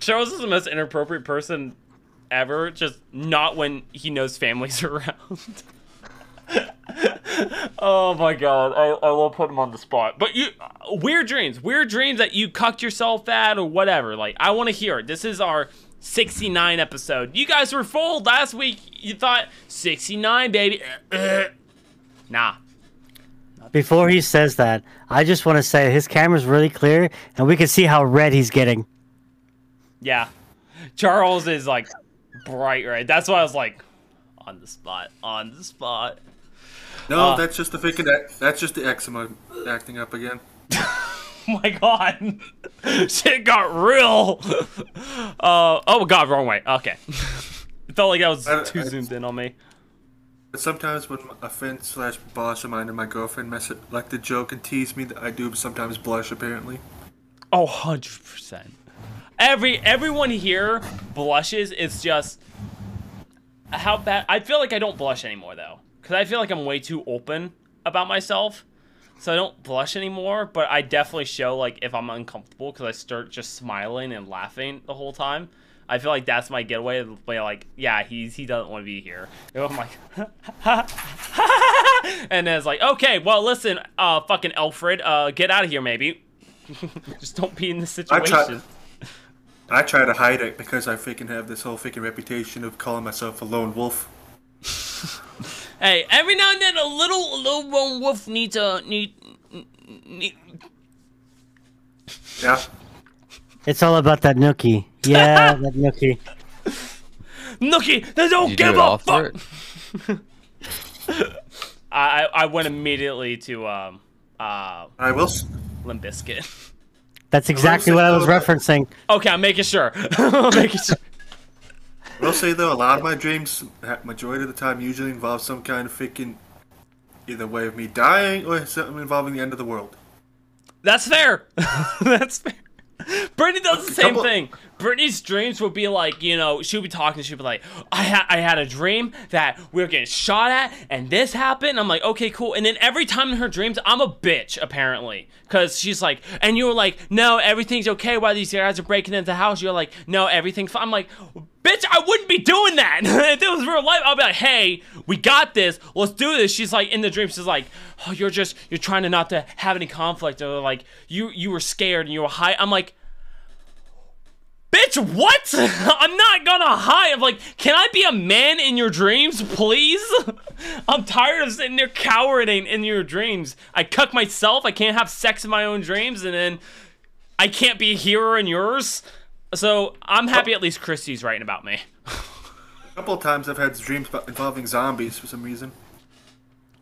Charles is the most inappropriate person ever, just not when he knows family's around. Oh my God, I, I will put him on the spot. But you, weird dreams, weird dreams that you cucked yourself at or whatever. Like, I want to hear it. This is our sixty-nine episode. You guys were fooled last week. You thought sixty-nine, baby. Nah. Before he says that, I just want to say his camera's really clear and we can see how red he's getting. Yeah, Charles is like bright red. That's why I was like, on the spot, on the spot. No, uh, that's just the freaking. That's just the eczema acting up again. Oh my God, shit got real. Uh, oh God, wrong way. Okay, it felt like that was I, too I, zoomed I, in on me. But sometimes when a friend slash boss of mine and my girlfriend mess it, like to joke and tease me, that I do sometimes blush apparently. Oh, one hundred percent. Every everyone here blushes. It's just how bad. I feel like I don't blush anymore though. Because I feel like I'm way too open about myself. So I don't blush anymore. But I definitely show, like, if I'm uncomfortable. Because I start just smiling and laughing the whole time. I feel like that's my getaway. Like, yeah, he's he doesn't want to be here. And I'm like, and then it's like, okay, well, listen, uh, fucking Alfred, uh, get out of here, maybe. Just don't be in this situation. I try, I try to hide it because I freaking have this whole freaking reputation of calling myself a lone wolf. Hey, every now and then a little, a little lone wolf needs a need, need. Yeah. It's all about that nookie. Yeah, that nookie. Nookie, they don't give a fuck. I I went immediately to um uh. I will. Limp Bizkit. That's exactly what I was referencing. Okay, I'm making sure. I'm making sure. I will say though, a lot of my dreams, majority of the time, usually involve some kind of freaking either way of me dying or something involving the end of the world. That's fair. That's fair. Brittany does the same thing. Britney's dreams would be like, you know, she'd be talking, she'd be like, I, ha I had a dream that we were getting shot at, and this happened. I'm like, okay, cool. And then every time in her dreams, I'm a bitch, apparently. Because she's like, and you were like, no, everything's okay while these guys are breaking into the house. You're like, no, everything's fine. I'm like, bitch, I wouldn't be doing that. If it was real life, I'll be like, hey, we got this. Let's do this. She's like, in the dream, she's like, oh, you're just, you're trying to not to have any conflict. Or like, you, you were scared and you were high. I'm like, bitch, what? I'm not gonna hide. I'm like, can I be a man in your dreams, please? I'm tired of sitting there cowering in your dreams. I cuck myself. I can't have sex in my own dreams, and then I can't be a hero in yours. So I'm happy at least Christy's writing about me. A couple of times I've had dreams about involving zombies for some reason.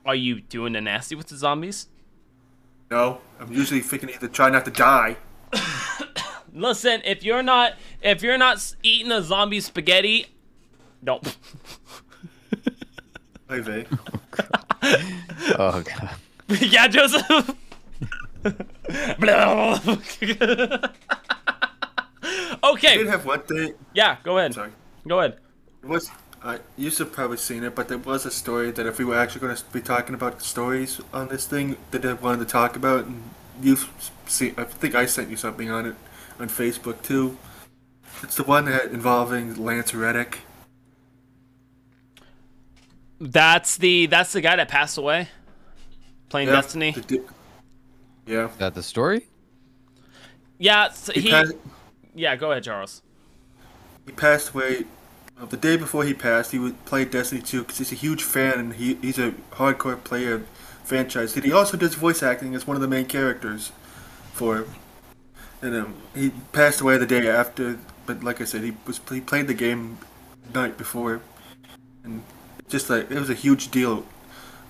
Are you doing the nasty with the zombies? No, I'm usually thinking to try not to die. Listen, if you're not if you're not eating a zombie spaghetti, nope. Hey, oh god. Oh, god. Yeah, Joseph. Okay. I did have one thing. Yeah, go ahead. Sorry. Go ahead. It was uh, you should have probably seen it, but there was a story that if we were actually going to be talking about stories on this thing that I wanted to talk about, and you've seen. I think I sent you something on it. On Facebook too. It's the one that involving Lance Reddick. That's the that's the guy that passed away playing yeah, Destiny. The, yeah. Is that the story? Yeah. So he. Passed, yeah. Go ahead, Charles. He passed away. Uh, the day before he passed, he would play Destiny two because he's a huge fan and he he's a hardcore player of franchise. He also does voice acting as one of the main characters for. And um, he passed away the day after, but like I said, he was he played the game the night before, and just like it was a huge deal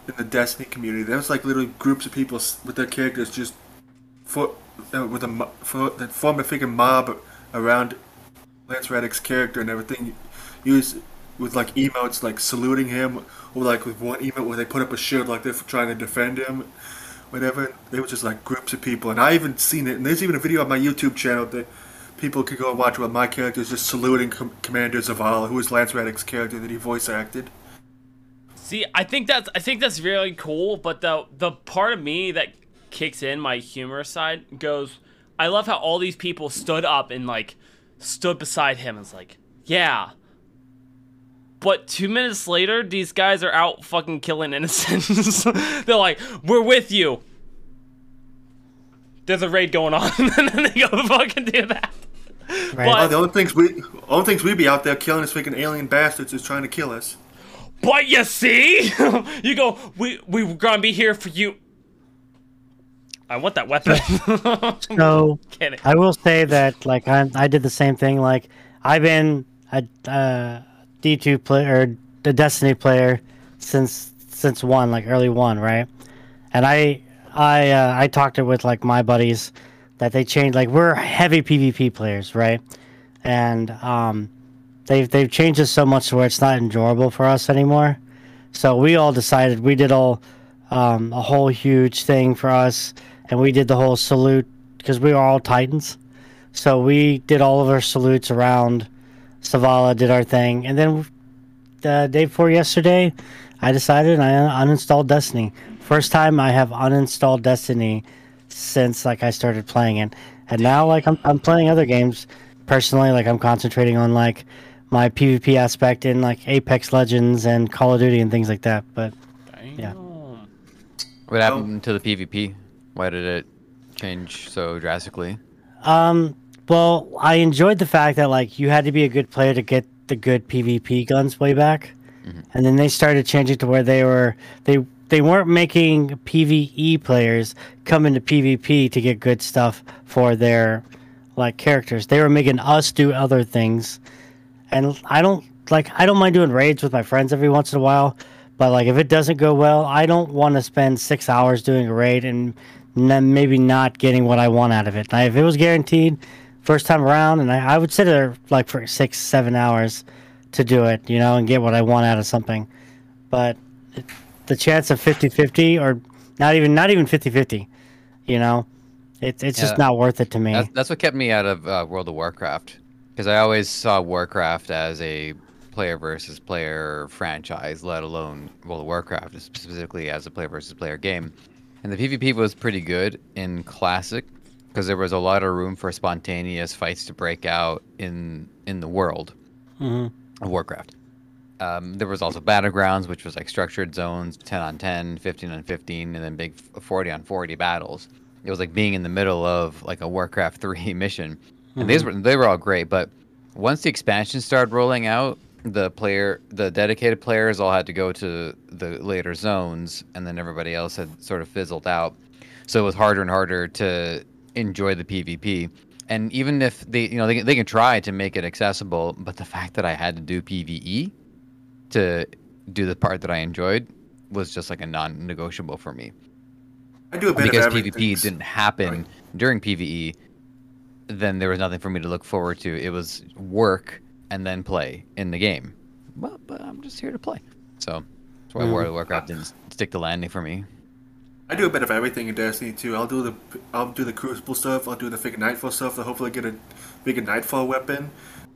in the Destiny community. There was like little groups of people with their characters just for uh, with a for that form a freaking mob around Lance Reddick's character and everything. He was with like emotes like saluting him, or like with one emote where they put up a shield like they're trying to defend him. Whatever, they were just like groups of people, and I haven't seen it. And there's even a video on my YouTube channel that people could go and watch where my character is just saluting Com Commander Zavala, who is Lance Reddick's character that he voice acted. See, I think that's I think that's really cool, but the the part of me that kicks in, my humor side, goes, I love how all these people stood up and like stood beside him and was like, yeah. But two minutes later, these guys are out fucking killing innocents. They're like, we're with you. There's a raid going on. And then they go fucking do that. Right. But, oh, the only things, we, only things we be out there killing is freaking alien bastards who's trying to kill us. But you see? You go, we, we we're going to be here for you. I want that weapon. So, kidding. I will say that, like, I, I did the same thing. Like, I've been... I, uh, D two player, the Destiny player, since since one, like early one, right? And I I uh, I talked it with like my buddies that they changed. Like we're heavy PvP players, right? And um, they've they've changed it so much to where it's not enjoyable for us anymore. So we all decided we did all um, a whole huge thing for us, and we did the whole salute because we are all Titans. So we did all of our salutes around. Zavala did our thing, and then the day before yesterday, I decided I uninstalled Destiny. First time I have uninstalled Destiny since like I started playing it, and now like I'm I'm playing other games. Personally, like I'm concentrating on like my PvP aspect in like Apex Legends and Call of Duty and things like that. But Dang. yeah, what happened to the PvP? Why did it change so drastically? Um. Well, I enjoyed the fact that like you had to be a good player to get the good PvP guns way back, mm-hmm. and then they started changing to where they were they they weren't making PvE players come into PvP to get good stuff for their like characters. They were making us do other things, and I don't like I don't mind doing raids with my friends every once in a while, but like if it doesn't go well, I don't want to spend six hours doing a raid and then maybe not getting what I want out of it. Now, if it was guaranteed. First time around, and I, I would sit there like for six, seven hours to do it, you know, and get what I want out of something. But it, the chance of fifty fifty, or not even not even fifty fifty, you know, it, it's yeah. just not worth it to me. That's, that's what kept me out of uh, World of Warcraft. Because I always saw Warcraft as a player versus player franchise, let alone World of Warcraft, specifically as a player versus player game. And the PvP was pretty good in Classic, because there was a lot of room for spontaneous fights to break out in in the world mm-hmm. of Warcraft. Um, there was also Battlegrounds, which was like structured zones, ten on ten, fifteen on fifteen, and then big forty on forty battles. It was like being in the middle of like a Warcraft three mission. Mm-hmm. And these were, they were all great, but once the expansions started rolling out, the player, the dedicated players all had to go to the later zones, and then everybody else had sort of fizzled out. So it was harder and harder to enjoy the PvP. And even if they, you know, they, they can try to make it accessible, but the fact that I had to do PvE to do the part that I enjoyed was just like a non-negotiable for me. I do a bit because of PvP didn't happen right. during PvE. Then there was nothing for me to look forward to. It was work and then play in the game. Well, but I'm just here to play. So that's why mm. World of Warcraft didn't stick the landing for me. I do a bit of everything in Destiny two. I'll do the I'll do the Crucible stuff. I'll do the freaking Nightfall stuff. I'll hopefully get a freaking Nightfall weapon.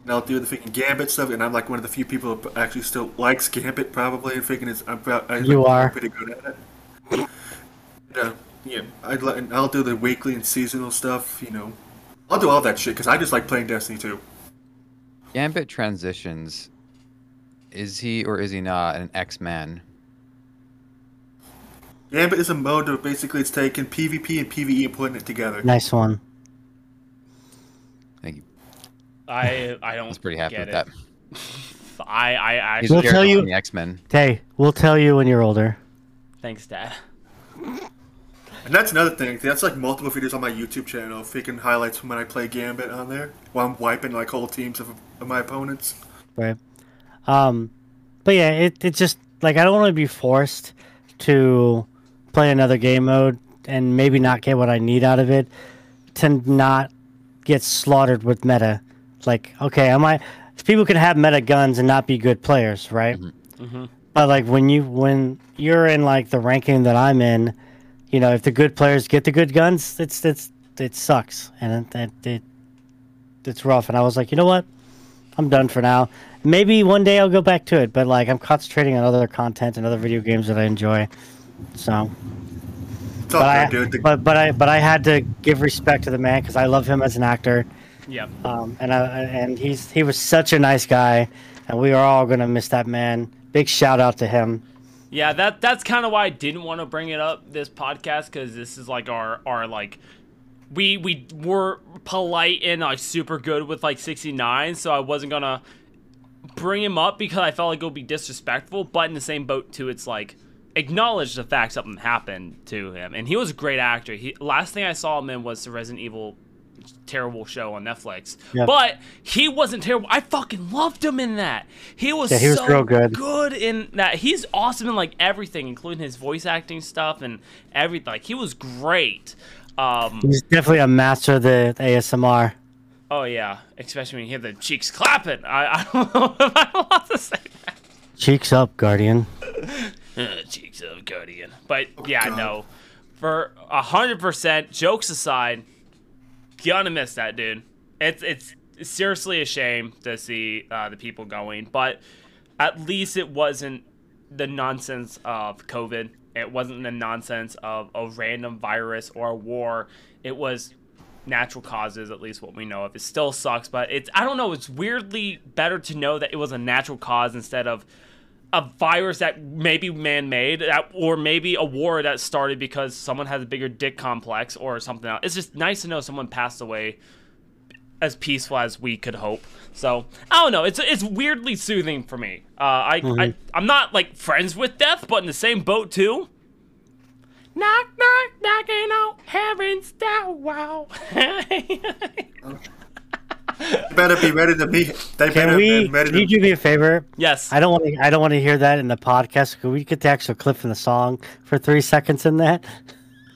And I'll do the freaking Gambit stuff. And I'm like one of the few people who actually still likes Gambit probably. And freaking is I'm, I'm you like, are. pretty good at it. And, uh, yeah, I'd let, and I'll do the weekly and seasonal stuff, you know. I'll do all that shit because I just like playing Destiny two. Gambit transitions. Is he or is he not an X-Man? Gambit is a mode where basically it's taking PvP and PvE and putting it together. Nice one. Thank you. I I don't. I was pretty happy with it. that. I I actually. We'll tell you. The X-Men. Hey, we'll tell you when you're older. Thanks, Dad. And that's another thing. That's like multiple videos on my YouTube channel. Freaking highlights from when I play Gambit on there while I'm wiping like whole teams of, of my opponents. Right. Um, but yeah, it it's just like I don't want to be forced to play another game mode and maybe not get what I need out of it to not get slaughtered with meta. It's like, okay, I might. People can have meta guns and not be good players, right? Mm-hmm. Mm-hmm. But like when you when you're in like the ranking that I'm in. You know, if the good players get the good guns, it's it's it sucks, and it, it, it it's rough. And I was like, you know what, I'm done for now. Maybe one day I'll go back to it, but like I'm concentrating on other content and other video games that I enjoy. So, it's but, okay, I, dude. but but I but I had to give respect to the man because I love him as an actor. Yeah. Um, and I and he's he was such a nice guy, and we are all gonna miss that man. Big shout out to him. Yeah, that that's kind of why I didn't want to bring it up this podcast, because this is like our our like we we were polite and like super good with like sixty-nine, so I wasn't gonna bring him up because I felt like it would be disrespectful. But in the same boat too, it's like acknowledge the fact something happened to him, and he was a great actor. He last thing I saw him in was the Resident Evil terrible show on Netflix. Yep. But he wasn't terrible. I fucking loved him in that. He was, yeah, he was so real good. good in that. He's awesome in like everything, including his voice acting stuff and everything. Like, he was great. Um, he's definitely a master of the A S M R. Oh yeah, especially when you hear the cheeks clapping. I, I don't know if I want to say that. Cheeks up, Guardian. uh, cheeks up, Guardian. But oh, yeah, God. no. For a hundred percent, jokes aside. Gonna miss that dude. It's it's seriously a shame to see uh, the people going, but at least it wasn't the nonsense of COVID. It wasn't the nonsense of a random virus or a war. It was natural causes, at least what we know of. It still sucks, but it's I don't know. It's weirdly better to know that it was a natural cause instead of a virus that maybe man-made, that, or maybe a war that started because someone has a bigger dick complex or something else. It's just nice to know someone passed away as peaceful as we could hope. So I don't know. It's it's weirdly soothing for me. Uh, I, mm-hmm. I I'm not like friends with death, but in the same boat too. Knock knock knocking out heaven's door. Wow. They better be ready to meet. They can we? Can you do me a favor? Yes. I don't want to. I don't want to hear that in the podcast. Can we get the actual clip from the song for three seconds in that?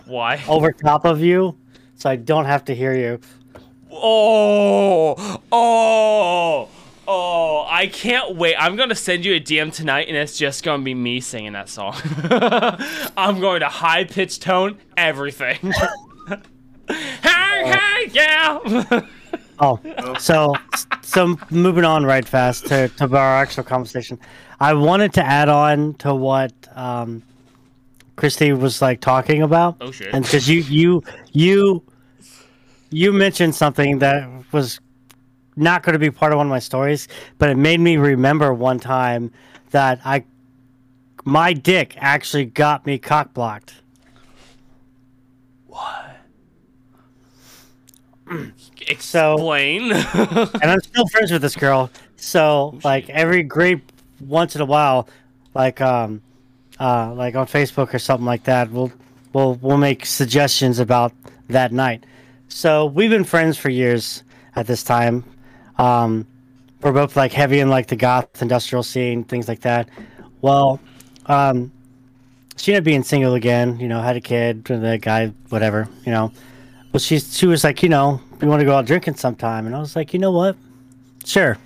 Why? Over top of you, so I don't have to hear you. Oh, oh, oh! I can't wait. I'm gonna send you a D M tonight, and it's just gonna be me singing that song. I'm going to high pitched tone everything. Hey, hey, yeah. Oh, so so moving on right fast to, to our actual conversation. I wanted to add on to what um, Christy was like talking about. Oh shit! And because you you you you mentioned something that was not going to be part of one of my stories, but it made me remember one time that I my dick actually got me cock blocked. What? Explain. So, and I'm still friends with this girl. So like every great once in a while, like um uh like on Facebook or something like that, we'll we'll we'll make suggestions about that night. So we've been friends for years at this time. Um we're both like heavy in like the goth industrial scene, things like that. Well, um she ended up being single again, you know, had a kid with a guy, whatever, you know. Well, she, she was like, you know, we want to go out drinking sometime. And I was like, you know what? Sure.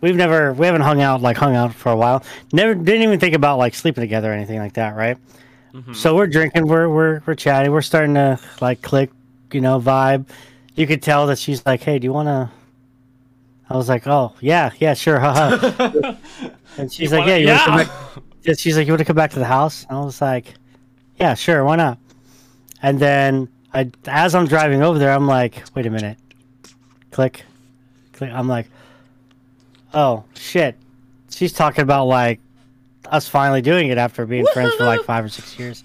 We've never, we haven't hung out, like hung out for a while. Never, didn't even think about like sleeping together or anything like that, right? Mm-hmm. So we're drinking, we're, we're, we're chatting, we're starting to like click, you know, vibe. You could tell that she's like, hey, do you want to? I was like, oh, yeah, yeah, sure, haha. And she's you like, wanna, yeah, you yeah. She's like, you want to come back to the house? And I was like, yeah, sure, why not? And then, I, as I'm driving over there, I'm like, wait a minute. Click. Click. I'm like, oh, shit. She's talking about, like, us finally doing it after being friends for, like, five or six years.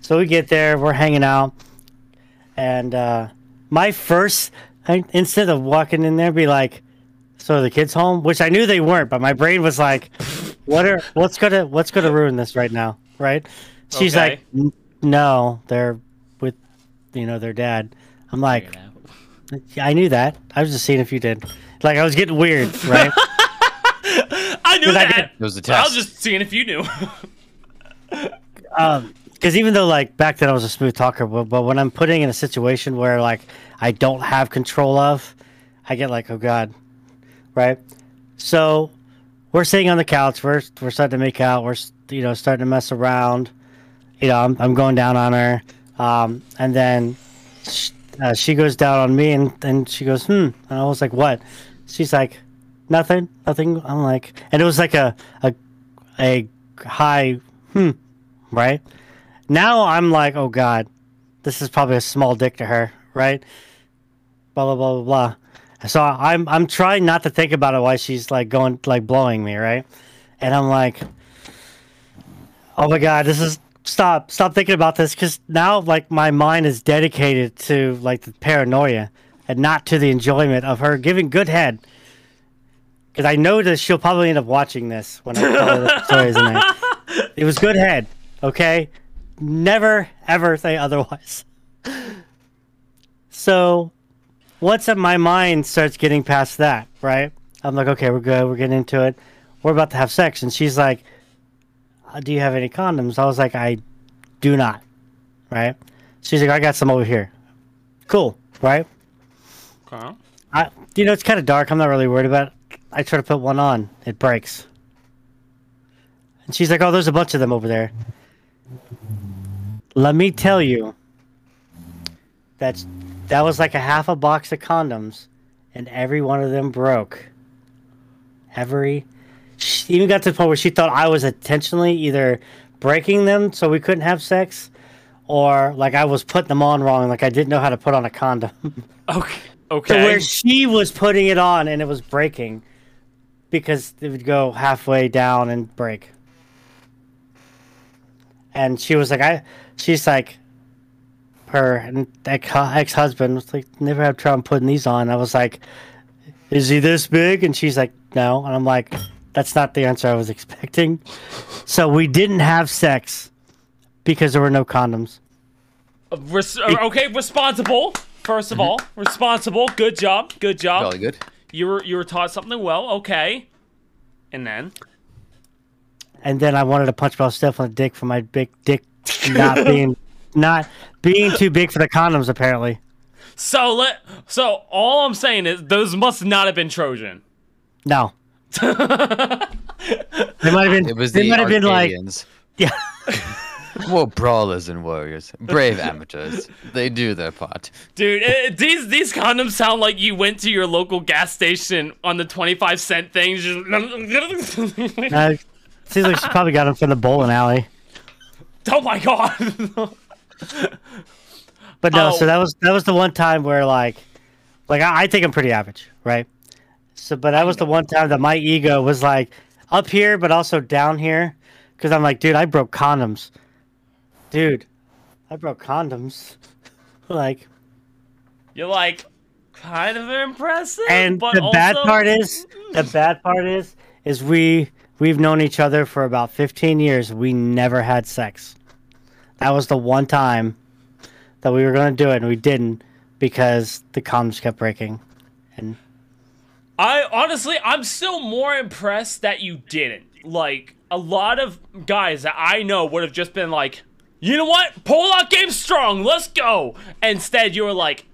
So we get there. We're hanging out. And uh, my first, I, instead of walking in there, be like, so are the kids home? Which I knew they weren't, but my brain was like, what are, what's gonna, what's gonna ruin this right now, right? She's okay. Like, no, they're... you know, their dad. I'm like, I knew that. I was just seeing if you did. Like, I was getting weird, right? I knew that. It was a test. I was just seeing if you knew. um, because even though, like, back then I was a smooth talker, but, but when I'm putting in a situation where, like, I don't have control of, I get like, oh, God, right? So we're sitting on the couch. We're, we're starting to make out. We're, you know, starting to mess around. You know, I'm, I'm going down on her. Um, and then she, uh, she goes down on me and, and she goes, hmm. And I was like, what? She's like, nothing, nothing. I'm like, and it was like a, a, a high, hmm, right? Now I'm like, oh God, this is probably a small dick to her, right? Blah, blah, blah, blah, blah. So I'm, I'm trying not to think about it while she's like going, like blowing me, right? And I'm like, oh my God, this is... Stop! Stop thinking about this, because now, like, my mind is dedicated to like the paranoia, and not to the enjoyment of her giving good head. Because I know that she'll probably end up watching this when I tell her the stories. I, it was good head, okay? Never ever say otherwise. So, once my mind starts getting past that, right? I'm like, okay, we're good. We're getting into it. We're about to have sex, and she's like, do you have any condoms? I was like, I do not, right? She's like, I got some over here. Cool, right? Okay. I, you know, it's kind of dark. I'm not really worried about it. I try to put one on. It breaks. And she's like, oh, there's a bunch of them over there. Let me tell you, that's, that was like a half a box of condoms, and every one of them broke. Every... She even got to the point where she thought I was intentionally either breaking them so we couldn't have sex, or like I was putting them on wrong, like I didn't know how to put on a condom. Okay. Okay. To where she was putting it on and it was breaking because it would go halfway down and break. And she was like, I, she's like, her ex-husband was like, never have trouble putting these on. I was like, is he this big? And she's like, no. And I'm like, that's not the answer I was expecting. So we didn't have sex because there were no condoms. Res- okay, responsible. First of all, responsible. Good job. Good job. Really good. You were you were taught something well. Okay. And then. And then I wanted to punch myself stuff on the dick for my big dick not being not being too big for the condoms apparently. So let so all I'm saying is those must not have been Trojan. No. They might have been. It was they the might have been like, yeah. More brawlers than warriors. Brave amateurs. They do their part. Dude, it, these these condoms sound like you went to your local gas station on the twenty-five cent things. uh, seems like she probably got them from the bowling alley. Oh my god. But no, oh. so that was that was the one time where like, like I, I think I'm pretty average, right? So, but that was the one time that my ego was like up here, but also down here, because I'm like, dude, I broke condoms, dude, I broke condoms, like. You're like, kind of impressive. And but the also... bad part is, the bad part is, is we we've known each other for about fifteen years. We never had sex. That was the one time that we were gonna do it, and we didn't because the condoms kept breaking, and. I honestly, I'm still more impressed that you didn't. Like, a lot of guys that I know would have just been like, you know what? Pull out game strong. Let's go. Instead, you were like,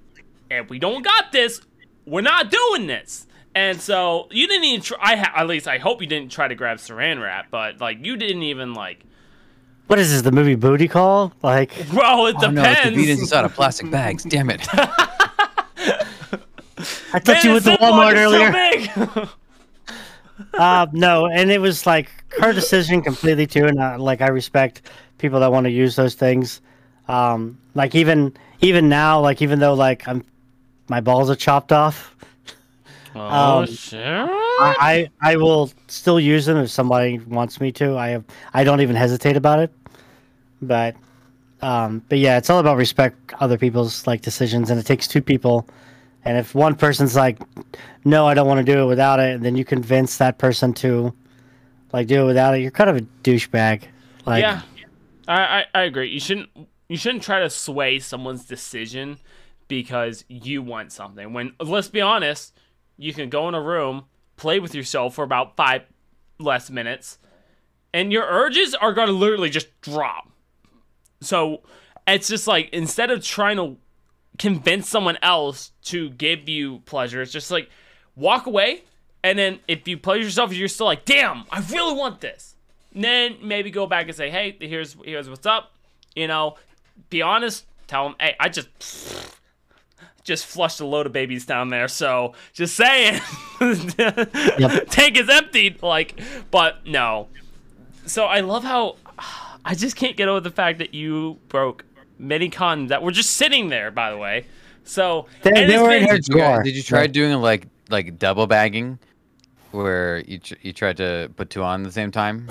if we don't got this, we're not doing this. And so you didn't even try. I ha at least I hope you didn't try to grab saran wrap, but like you didn't even like. What is this? The movie Booty Call? Like, well, it oh, depends. No, it's the beat inside of plastic bags. Damn it. I thought Man, you went to Walmart earlier. uh, no, and it was like her decision completely too, and I, like I respect people that want to use those things. Um, like even even now, like even though like I'm, my balls are chopped off. Oh um, shit! I, I I will still use them if somebody wants me to. I have I don't even hesitate about it. But um, but yeah, it's all about respect other people's like decisions, and it takes two people. And if one person's like, no, I don't want to do it without it, and then you convince that person to, like, do it without it, you're kind of a douchebag. Like, yeah, I, I I agree. You shouldn't you shouldn't try to sway someone's decision because you want something. When, let's be honest, you can go in a room, play with yourself for about five less minutes, and your urges are going to literally just drop. So it's just like, instead of trying to convince someone else to give you pleasure, it's just like walk away, and then if you pleasure yourself, you're still like, damn, I really want this, and then maybe go back and say, hey, here's here's what's up, you know, be honest, tell them, hey, I just pfft, just flushed a load of babies down there, so just saying. Yep. Tank is emptied, like, but no. So I love how I just can't get over the fact that you broke many condoms that were just sitting there, by the way. So they, they were in her drawer. Did you try doing a, like like double bagging, where you tr you tried to put two on at the same time?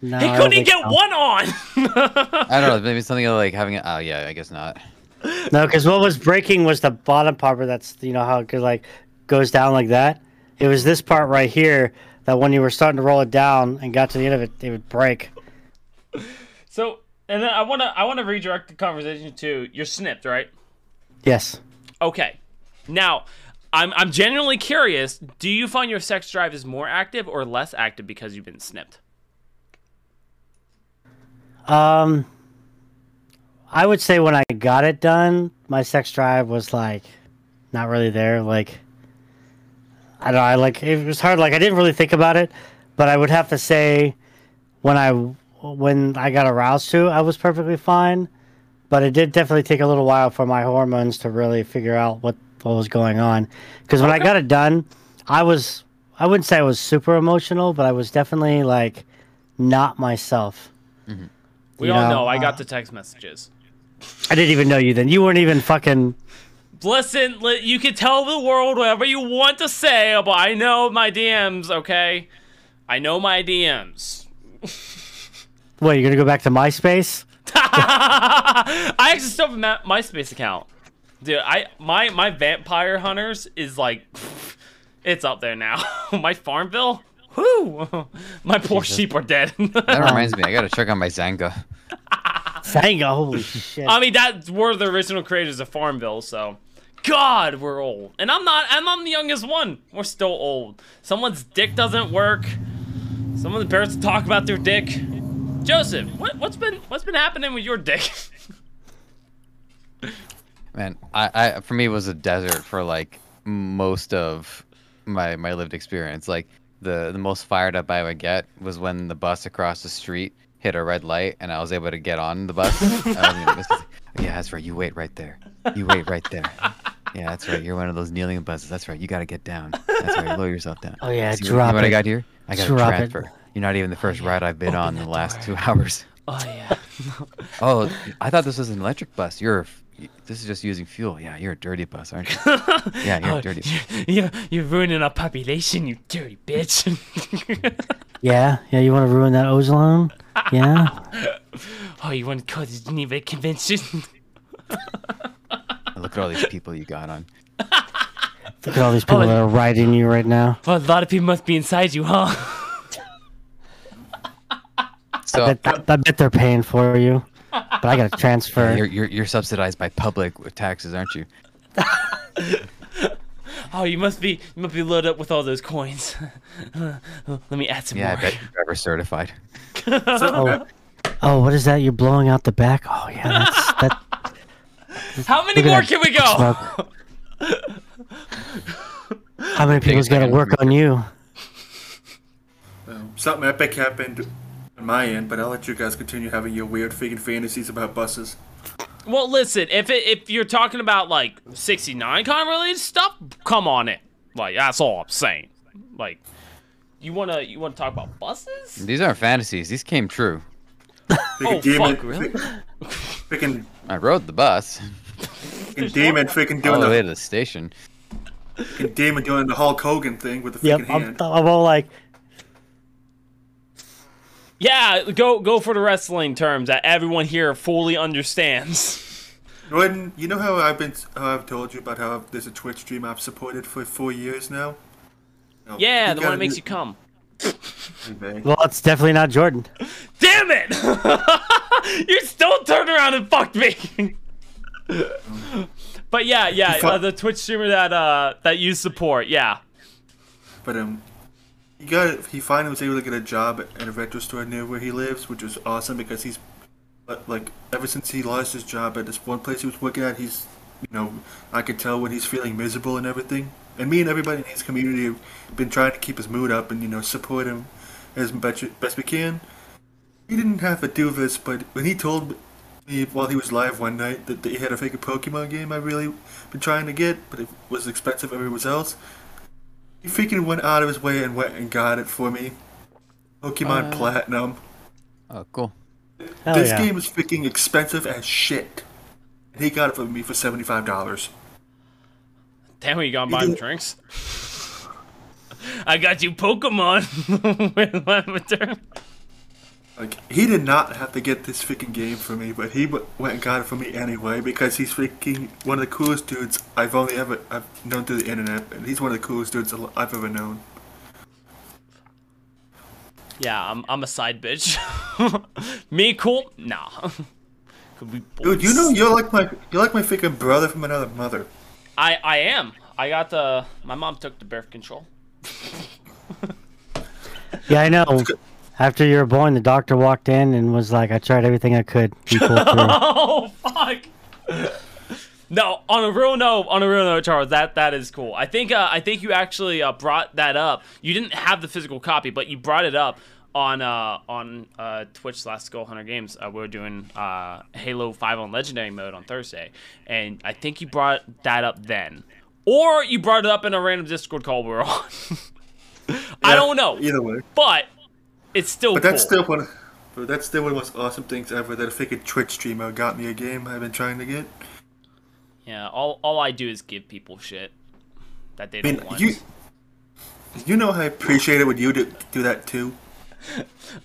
No, he couldn't even get so. one on. I don't know. Maybe something like having a, oh yeah, I guess not. No, because what was breaking was the bottom part, where that's, you know how it could, like goes down like that. It was this part right here that when you were starting to roll it down and got to the end of it, it would break. So. And then I want to I want to redirect the conversation to, you're snipped, right? Yes. Okay. Now, I'm I'm genuinely curious. Do you find your sex drive is more active or less active because you've been snipped? Um, I would say when I got it done, my sex drive was like not really there. Like, I don't know. I like it was hard. Like, I didn't really think about it, but I would have to say when I. When I got aroused to, I was perfectly fine, but it did definitely take a little while for my hormones to really figure out what, what was going on. Because when I got it done, I was, I wouldn't say I was super emotional, but I was definitely like not myself. Mm-hmm. We you all know, know I uh, got the text messages. I didn't even know you then. You weren't even fucking... Listen, you can tell the world whatever you want to say, but I know my D Ms, okay? I know my D Ms. What, you're going to go back to MySpace? I actually still have a MySpace account. Dude, I my, my Vampire Hunters is like, it's up there now. My Farmville? Whoo! My poor Jesus. sheep are dead. That reminds me, I got to check on my Zynga. Zynga, holy shit. I mean, that were the original creators of Farmville, so. God, we're old. And I'm not, and I'm the youngest one. We're still old. Someone's dick doesn't work. Some of the parents talk about their dick. Joseph, what, what's been what's been happening with your dick? Man, I, I for me it was a desert for like most of my my lived experience. Like the the most fired up I would get was when the bus across the street hit a red light, and I was able to get on the bus. um, yeah, that's right. You wait right there. You wait right there. Yeah, that's right. You're one of those kneeling buses. That's right. You got to get down. That's right. Lower yourself down. Oh, yeah. See, drop you know it. What I got here? I got drop a transfer. It. You're not even the first oh, yeah. ride I've been Open on in the last door. two hours. Oh, yeah. Oh, I thought this was an electric bus. You're... This is just using fuel. Yeah, you're a dirty bus, aren't you? Yeah, you're oh, a dirty bus. You're, you're ruining our population, you dirty bitch. yeah, yeah, you want to ruin that ozone? Yeah. Oh, you want to call this Geneva Convention? Look at all these people you got on. Look at all these people oh, that are riding you right now. Well, a lot of people must be inside you, huh? so, I, bet, I, I bet they're paying for you. But I got to transfer. Yeah, you're, you're you're subsidized by public taxes, aren't you? oh, you must be you must be loaded up with all those coins. Let me add some yeah, more. Yeah, I bet you're driver certified. oh, oh, what is that? You're blowing out the back? Oh, yeah. That's, that, that's, How many more can we go? How many people's got to work on you? Well, something epic happened. My end, but I'll let you guys continue having your weird freaking fantasies about buses. Well, listen, if it, if you're talking about like sixty-nine kind of related stuff, come on in. Like that's all I'm saying. Like, you wanna you wanna talk about buses? These aren't fantasies. These came true. oh demon, fuck, really? Freaking, I rode the bus. Freaking demon, freaking doing all the way to the station. Freaking demon doing the Hulk Hogan thing with the freaking yep, hand. I'm, I'm all like. Yeah, go go for the wrestling terms that everyone here fully understands. Jordan, you know how I've been how I've told you about how there's a Twitch stream I've supported for four years now? No, yeah, the one that makes you come. Well, it's definitely not Jordan. Damn it! You still turned around and fucked me. But yeah, yeah, uh, the Twitch streamer that uh that you support, yeah. But um. He, got, he finally was able to get a job at a retro store near where he lives, which was awesome because he's, like, ever since he lost his job at this one place he was working at, he's, you know, I could tell when he's feeling miserable and everything. And me and everybody in his community have been trying to keep his mood up and, you know, support him as best we can. He didn't have to do this, but when he told me while he was live one night that they had a fake Pokemon game I really been trying to get, but it was expensive everywhere else, he freaking went out of his way and went and got it for me. Pokemon uh, Platinum. Oh, cool. Hell this yeah. game is freaking expensive as shit. And he got it for me for seventy-five dollars. Damn, you got buying drinks? I got you Pokemon. With my return. Like, he did not have to get this freaking game for me, but he went and got it for me anyway because he's freaking one of the coolest dudes I've only ever I've known through the internet, and he's one of the coolest dudes I've ever known. Yeah, I'm I'm a side bitch. Me cool? Nah. Could we dude, you know you're like my you're like my freaking brother from another mother. I I am. I got the my mom took the birth control. Yeah, I know. After you were born, the doctor walked in and was like, I tried everything I could. Oh, fuck. No, on a real note, on a real note, Charles, that, that is cool. I think uh, I think you actually uh, brought that up. You didn't have the physical copy, but you brought it up on uh, on uh, Twitch slash Skull Hunter Games. Uh, we were doing uh, Halo five on Legendary Mode on Thursday, and I think you brought that up then. Or you brought it up in a random Discord call we were on. Yeah, I don't know. Either way. But... It's still But that's cool. still one of, but that's still one of the most awesome things ever that a freaking Twitch streamer got me a game I've been trying to get. Yeah, all all I do is give people shit that they I mean, don't want. You, you know I appreciate it when you do, do that too.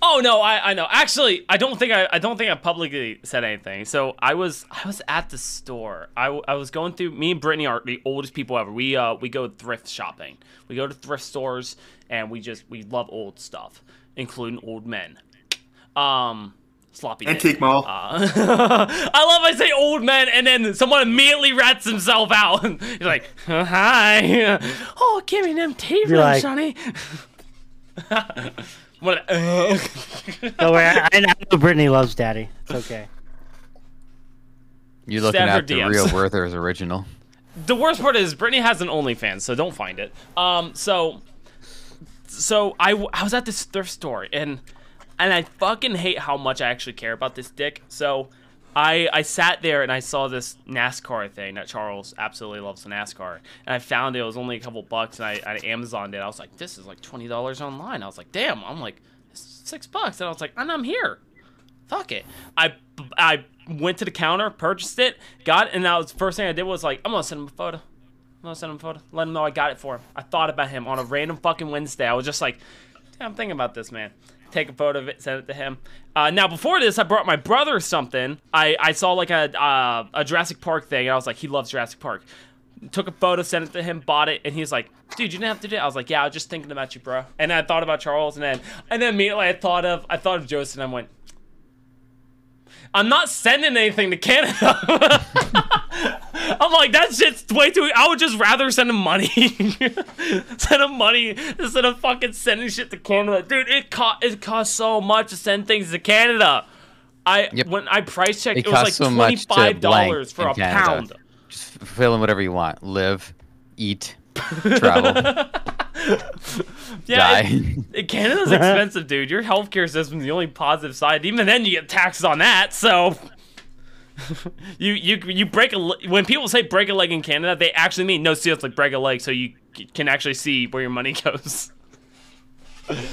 Oh no, I, I know. Actually, I don't think I I don't think I publicly said anything. So I was I was at the store. I, I was going through. Me and Brittany are the oldest people ever. We uh we go thrift shopping. We go to thrift stores and we just we love old stuff. Including old men, um, sloppy antique mall. Uh, I love I say old men, and then someone immediately rats himself out. You're like, oh, hi, oh, give me them tables, like, honey. What? Uh, no way. I, I know Brittany loves Daddy. It's okay. You're looking at the real Werther's original. The worst part is Brittany has an OnlyFans, so don't find it. Um, so. So I, I was at this thrift store and And I fucking hate how much I actually care about this dick. So I, I sat there and I saw this NASCAR thing that Charles absolutely loves NASCAR. And I found it was only a couple bucks, and I, I Amazoned it. I was like, this is like twenty dollars online. I was like, damn. I'm like, this is six bucks. And I was like, and I'm here. Fuck it. I, I went to the counter, purchased it, got it. And that was the first thing I did was like, I'm going to send him a photo. I'm going to send him a photo. Let him know I got it for him. I thought about him on a random fucking Wednesday. I was just like, damn, I'm thinking about this, man. Take a photo of it, send it to him. Uh, now, before this, I brought my brother something. I, I saw like a, uh, a Jurassic Park thing, and I was like, he loves Jurassic Park. Took a photo, sent it to him, bought it, and he's like, dude, you didn't have to do it. I was like, yeah, I was just thinking about you, bro. And I thought about Charles, and then and then immediately I thought of I thought of Joseph, and I went, I'm not sending anything to Canada. I'm like, that shit's way too... I would just rather send him money. Send him money instead of fucking sending shit to Canada. Dude, it, co it costs so much to send things to Canada. I yep. When I price checked, it, it was like so twenty-five dollars for a Canada. pound. Just fill in whatever you want. Live, eat, travel, yeah, die. It, it, Canada's expensive, dude. Your healthcare system's the only positive side. Even then, you get taxes on that, so... you you you break a when people say break a leg in Canada, they actually mean no seriously break a leg, so you can actually see where your money goes.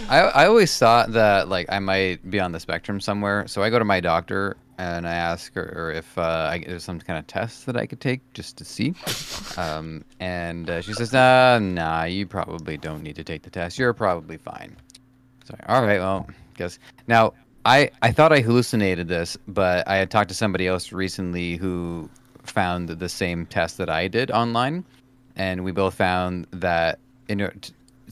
I I always thought that like I might be on the spectrum somewhere, so I go to my doctor and I ask her if uh, I, there's some kind of test that I could take just to see, um, and uh, she says, Nah, nah, you probably don't need to take the test. You're probably fine. So all right, well, guess now. I, I thought I hallucinated this, but I had talked to somebody else recently who found the same test that I did online, and we both found that in,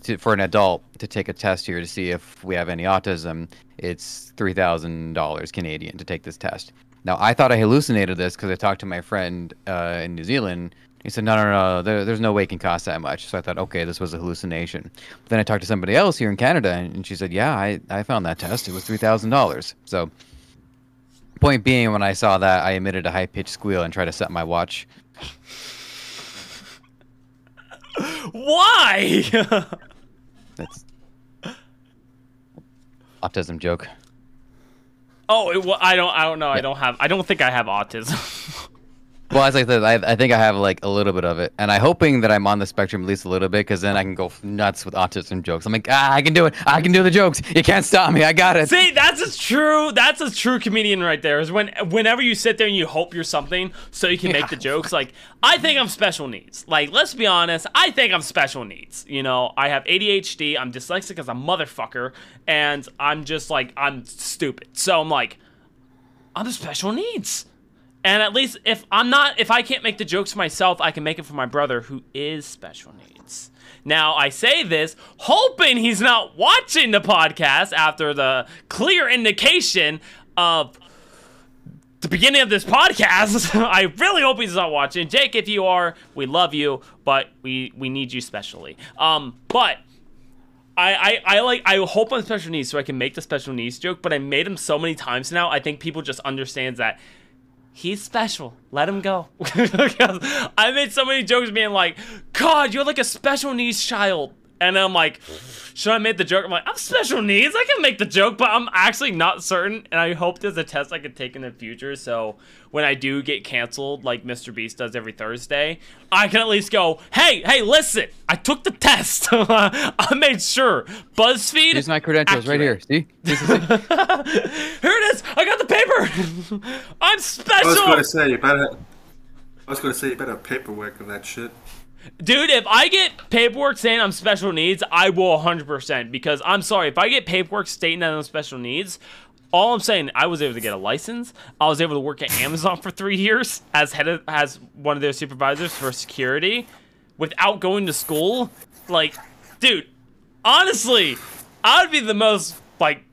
to, for an adult to take a test here to see if we have any autism, it's three thousand dollars Canadian to take this test. Now, I thought I hallucinated this because I talked to my friend uh, in New Zealand. He said, no, no, no, there, there's no way it can cost that much. So I thought, okay, this was a hallucination. But then I talked to somebody else here in Canada, and she said, yeah, I, I found that test. It was three thousand dollars. So point being, when I saw that, I emitted a high-pitched squeal and tried to set my watch. Why? That's autism joke. Oh, it, well, I don't, I don't know. Yeah. I don't have, I don't think I have autism. Well, as I said, I, I think I have like a little bit of it, and I'm hoping that I'm on the spectrum at least a little bit, because then I can go nuts with autism jokes. I'm like, ah, I can do it. I can do the jokes. You can't stop me. I got it. See, that's a true. That's a true comedian right there. Is when whenever you sit there and you hope you're something, so you can yeah. make the jokes. Like, I think I'm special needs. Like, let's be honest. I think I'm special needs. You know, I have A D H D. I'm dyslexic as a motherfucker, and I'm just like I'm stupid. So I'm like, I'm the special needs. And at least if I'm not, if I can't make the jokes for myself, I can make it for my brother who is special needs. Now, I say this hoping he's not watching the podcast after the clear indication of the beginning of this podcast. I really hope he's not watching. Jake, if you are, we love you, but we, we need you specially. Um, but... I, I, I like I hope I'm special needs so I can make the special needs joke, but I made him so many times now, I think people just understand that he's special. Let him go. I made so many jokes being like, God, you're like a special needs child. And I'm like, should I make the joke? I'm like, I'm special needs. I can make the joke, but I'm actually not certain. And I hope there's a test I could take in the future. So when I do get canceled, like Mister Beast does every Thursday, I can at least go, hey, hey, listen, I took the test. I made sure. BuzzFeed. Here's my credentials accurate. Right here. See? Here it is. I got the paper. I'm special. I was going to say, you better, I was going to say, you better paperwork of that shit. Dude, if I get paperwork saying I'm special needs, I will one hundred percent, because I'm sorry, if I get paperwork stating that I'm special needs, all I'm saying, I was able to get a license, I was able to work at Amazon for three years as head of, as one of their supervisors for security without going to school. Like, dude, honestly, I would be the most, like,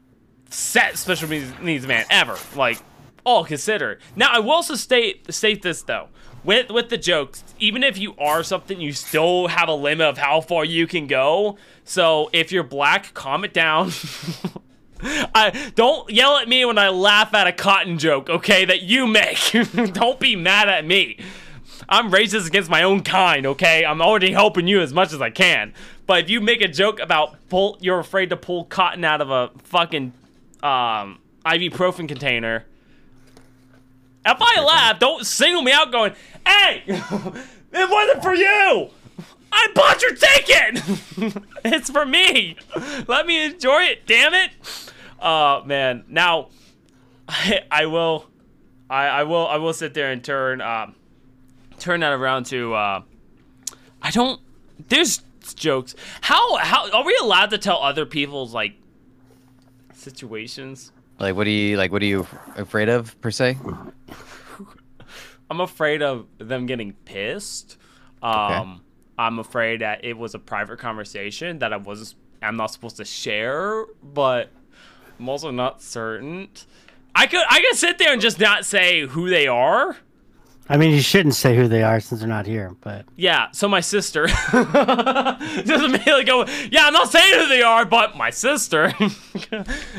set special needs man ever, like, all considered. Now, I will also state, state this, though. With, with the jokes, even if you are something, you still have a limit of how far you can go. So if you're black, calm it down. I don't yell at me when I laugh at a cotton joke, okay, that you make. Don't be mad at me. I'm racist against my own kind, okay? I'm already helping you as much as I can. But if you make a joke about pull, you're afraid to pull cotton out of a fucking um, ibuprofen container. If I laugh, don't single me out going, hey, it wasn't for you. I bought your ticket. It's for me. Let me enjoy it, damn it. Uh, man. Now, I, I will, I, I will, I will sit there and turn, um, turn that around to, uh, I don't, there's jokes. How, how, are we allowed to tell other people's, like, situations? Like, what do you, like, what are you afraid of, per se? I'm afraid of them getting pissed. Um, okay. I'm afraid that it was a private conversation that I wasn't, I'm not supposed to share, but I'm also not certain. I could, I could sit there and just not say who they are. I mean, you shouldn't say who they are since they're not here, but... Yeah, so my sister doesn't really go, yeah, I'm not saying who they are, but my sister.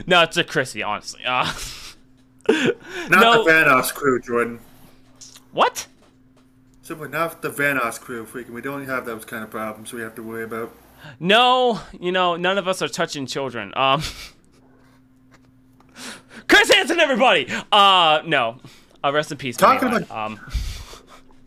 No, it's a Chrissy, honestly. Uh, not no. The Vanoss crew, Jordan. What? Simply not the Vanoss crew, freaking. We don't have those kind of problems we have to worry about. No, you know, none of us are touching children. Um, Chris Hansen, everybody! Uh, no. Uh, rest in peace. Talking about, um,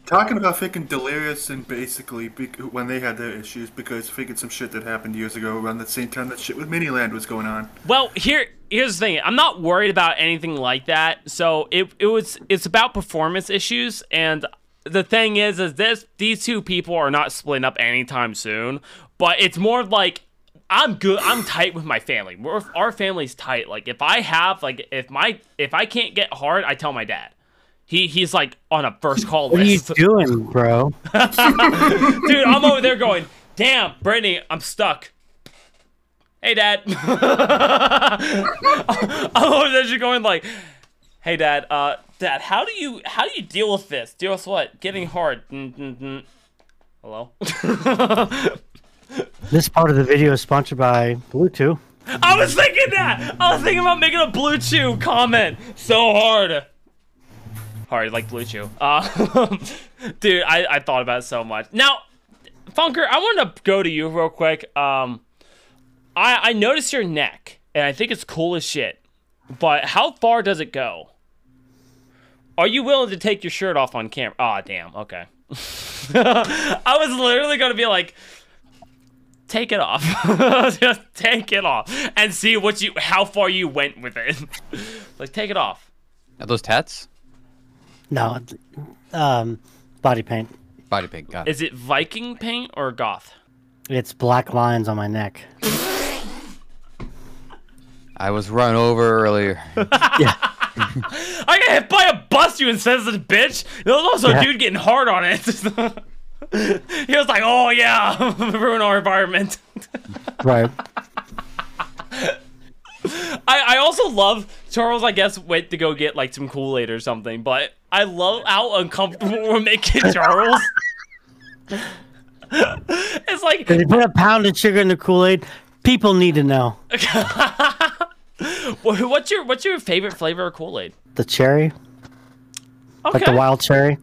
talking about freaking Delirious and basically when they had their issues because freaking some shit that happened years ago around the same time that shit with Miniland was going on. Well, here, here's the thing. I'm not worried about anything like that. So it it was it's about performance issues, and the thing is, is this these two people are not splitting up anytime soon. But it's more like, I'm good. I'm tight with my family. We're, our family's tight. Like if I have like if my if I can't get hard, I tell my dad. He he's like on a first call list. What are you doing, bro? Dude, I'm over there going, damn, Brittany, I'm stuck. Hey, Dad. I'm over there just going like, hey, Dad. Uh, Dad, how do you how do you deal with this? Deal with what? Getting hard. Mm-mm-mm. Hello. This part of the video is sponsored by Blue Chew. I was thinking that. I was thinking about making a Blue Chew comment so hard. Hard, like Blue Chew. Uh, dude, I, I thought about it so much. Now, Funker, I want to go to you real quick. Um, I, I noticed your neck, and I think it's cool as shit. But how far does it go? Are you willing to take your shirt off on camera? Aw, oh, damn. Okay. I was literally going to be like... Take it off. Just take it off and see what you how far you went with it. Like, take it off. Are those tats? No, um, body paint. Body paint. Got it. Is it Viking paint or goth? It's black lines on my neck. I was run over earlier. Yeah. I got hit by a bus, you insensitive bitch. There was also yeah. a dude getting hard on it. He was like, oh, yeah, ruin our environment. Right. I, I also love Charles, I guess, went to go get, like, some Kool-Aid or something, but I love how uncomfortable we're making Charles. It's like... If you put a pound of sugar in the Kool-Aid, people need to know. What's your, what's your favorite flavor of Kool-Aid? The cherry. Okay. Like the wild cherry.